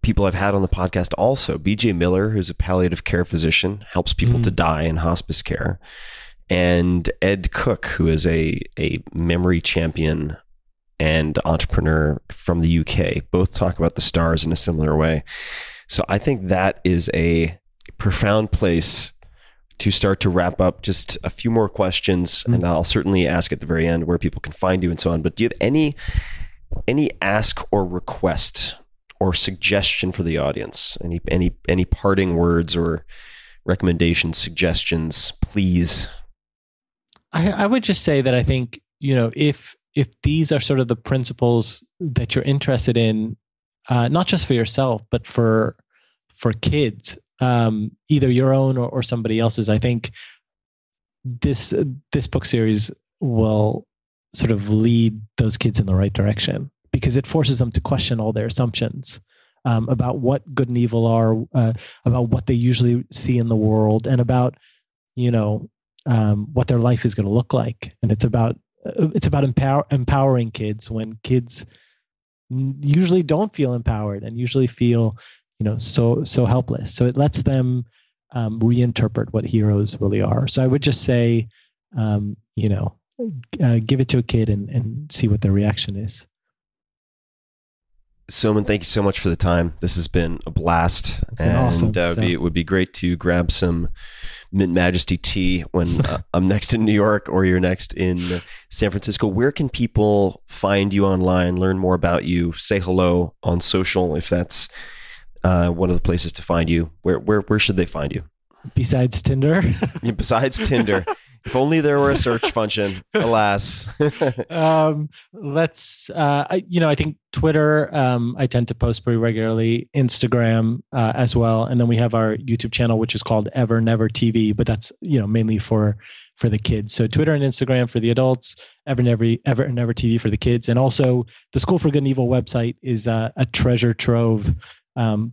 people I've had on the podcast also. BJ Miller, who's a palliative care physician, helps people to die in hospice care. And Ed Cook, who is a memory champion and entrepreneur from the UK, both talk about the stars in a similar way. So I think that is a profound place to start to wrap up. Just a few more questions, and I'll certainly ask at the very end where people can find you and so on. But do you have any ask or request or suggestion for the audience? Any parting words or recommendations, suggestions, please? I would just say that I think, you know, if these are sort of the principles that you're interested in, not just for yourself, but for kids, either your own or somebody else's, I think this book series will sort of lead those kids in the right direction, because it forces them to question all their assumptions about what good and evil are, about what they usually see in the world, and about, you know, what their life is going to look like. And it's about empowering kids when kids usually don't feel empowered and usually feel, you know, so helpless. So it lets them reinterpret what heroes really are. So I would just say, you know, give it to a kid and see what their reaction is. Soman, thank you so much for the time. This has been a blast. It's been awesome. It would be great to grab some Mint Majesty tea when I'm next in New York or you're next in San Francisco. Where can people find you online, learn more about you, say hello on social if that's one of the places to find you? Where should they find you? Besides Tinder? Yeah, besides Tinder. If only there were a search function, alas. I think Twitter, I tend to post pretty regularly, Instagram as well. And then we have our YouTube channel, which is called Ever Never TV, but that's, you know, mainly for the kids. So Twitter and Instagram for the adults, Ever Never TV for the kids. And also the School for Good and Evil website is a treasure trove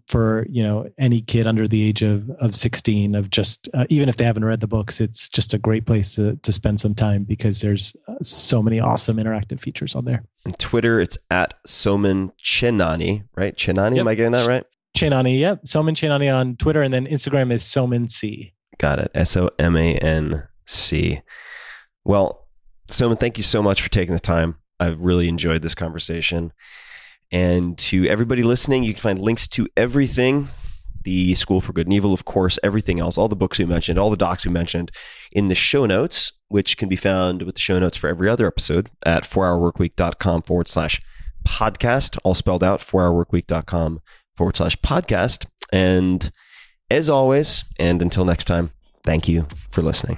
for, you know, any kid under the age of 16, of just, even if they haven't read the books, it's just a great place to spend some time, because there's so many awesome interactive features on there. And Twitter, it's at Soman Chainani, right? Chainani, yep. Am I getting that right? Chainani, yep. Soman Chainani on Twitter. And then Instagram is Soman C. Got it. SOMANC. Well, Soman, thank you so much for taking the time. I've really enjoyed this conversation. And to everybody listening, you can find links to everything, the School for Good and Evil, of course, everything else, all the books we mentioned, all the docs we mentioned, in the show notes, which can be found with the show notes for every other episode at 4hourworkweek.com/podcast, all spelled out, 4hourworkweek.com/podcast. And as always, and until next time, thank you for listening.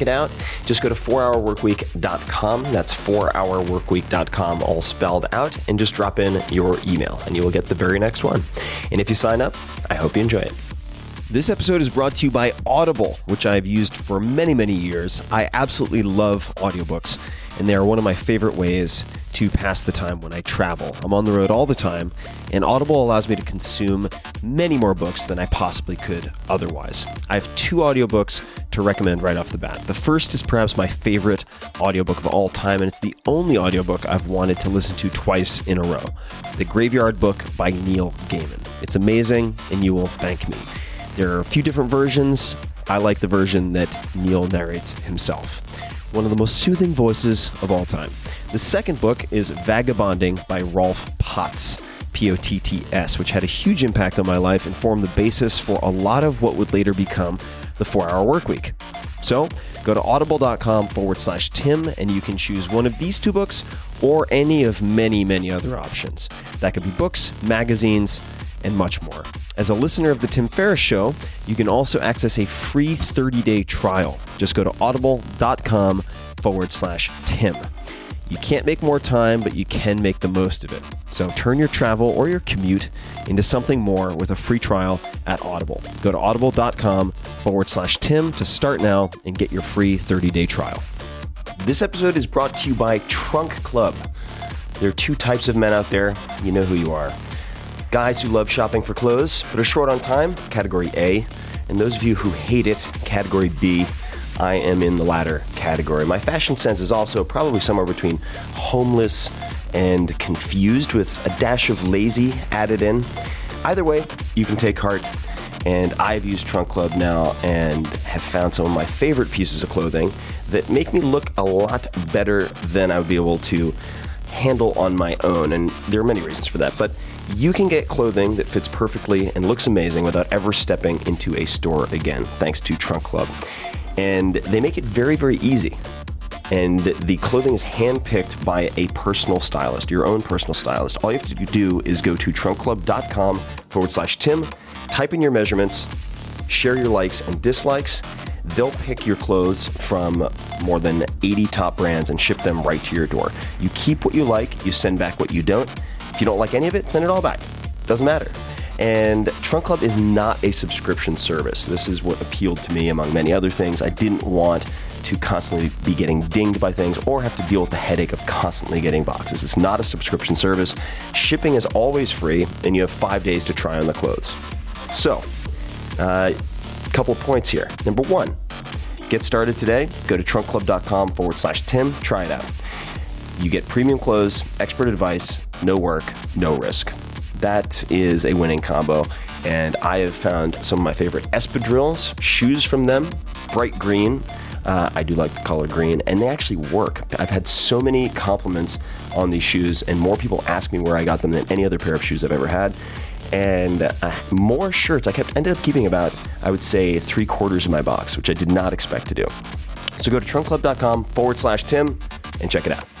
it out. Just go to 4hourworkweek.com. That's 4hourworkweek.com, all spelled out, and just drop in your email and you will get the very next one. And if you sign up, I hope you enjoy it. This episode is brought to you by Audible, which I've used for many, many years. I absolutely love audiobooks, and they are one of my favorite ways to pass the time when I travel. I'm on the road all the time, and Audible allows me to consume many more books than I possibly could otherwise. I have two audiobooks to recommend right off the bat. The first is perhaps my favorite audiobook of all time, and it's the only audiobook I've wanted to listen to twice in a row, The Graveyard Book by Neil Gaiman. It's amazing, and you will thank me. There are a few different versions. I like the version that Neil narrates himself. One of the most soothing voices of all time. The second book is Vagabonding by Rolf Potts, P-O-T-T-S, which had a huge impact on my life and formed the basis for a lot of what would later become the 4-Hour Workweek. So go to audible.com/Tim and you can choose one of these two books or any of many, many other options. That could be books, magazines, and much more. As a listener of The Tim Ferriss Show, you can also access a free 30-day trial. Just go to audible.com/Tim. You can't make more time, but you can make the most of it. So turn your travel or your commute into something more with a free trial at Audible. Go to audible.com/Tim to start now and get your free 30-day trial. This episode is brought to you by Trunk Club. There are two types of men out there. You know who you are. Guys who love shopping for clothes but are short on time, category A. And those of you who hate it, category B. I am in the latter category. My fashion sense is also probably somewhere between homeless and confused with a dash of lazy added in. Either way, you can take heart. And I've used Trunk Club now and have found some of my favorite pieces of clothing that make me look a lot better than I would be able to handle on my own. And there are many reasons for that. But you can get clothing that fits perfectly and looks amazing without ever stepping into a store again, thanks to Trunk Club. And they make it very, very easy. And the clothing is handpicked by a personal stylist, your own personal stylist. All you have to do is go to trunkclub.com/Tim, type in your measurements, share your likes and dislikes. They'll pick your clothes from more than 80 top brands and ship them right to your door. You keep what you like, you send back what you don't. If you don't like any of it, send it all back. Doesn't matter. And Trunk Club is not a subscription service. This is what appealed to me, among many other things. I didn't want to constantly be getting dinged by things or have to deal with the headache of constantly getting boxes. It's not a subscription service. Shipping is always free, and you have 5 days to try on the clothes. So, couple points here. Number one, get started today. Go to trunkclub.com/Tim. Try it out. You get premium clothes, expert advice, no work, no risk. That is a winning combo. And I have found some of my favorite espadrilles, shoes from them, bright green. I do like the color green, and they actually work. I've had so many compliments on these shoes, and more people ask me where I got them than any other pair of shoes I've ever had. And more shirts. I ended up keeping about, I would say, 3/4 of my box, which I did not expect to do. So go to trunkclub.com/Tim and check it out.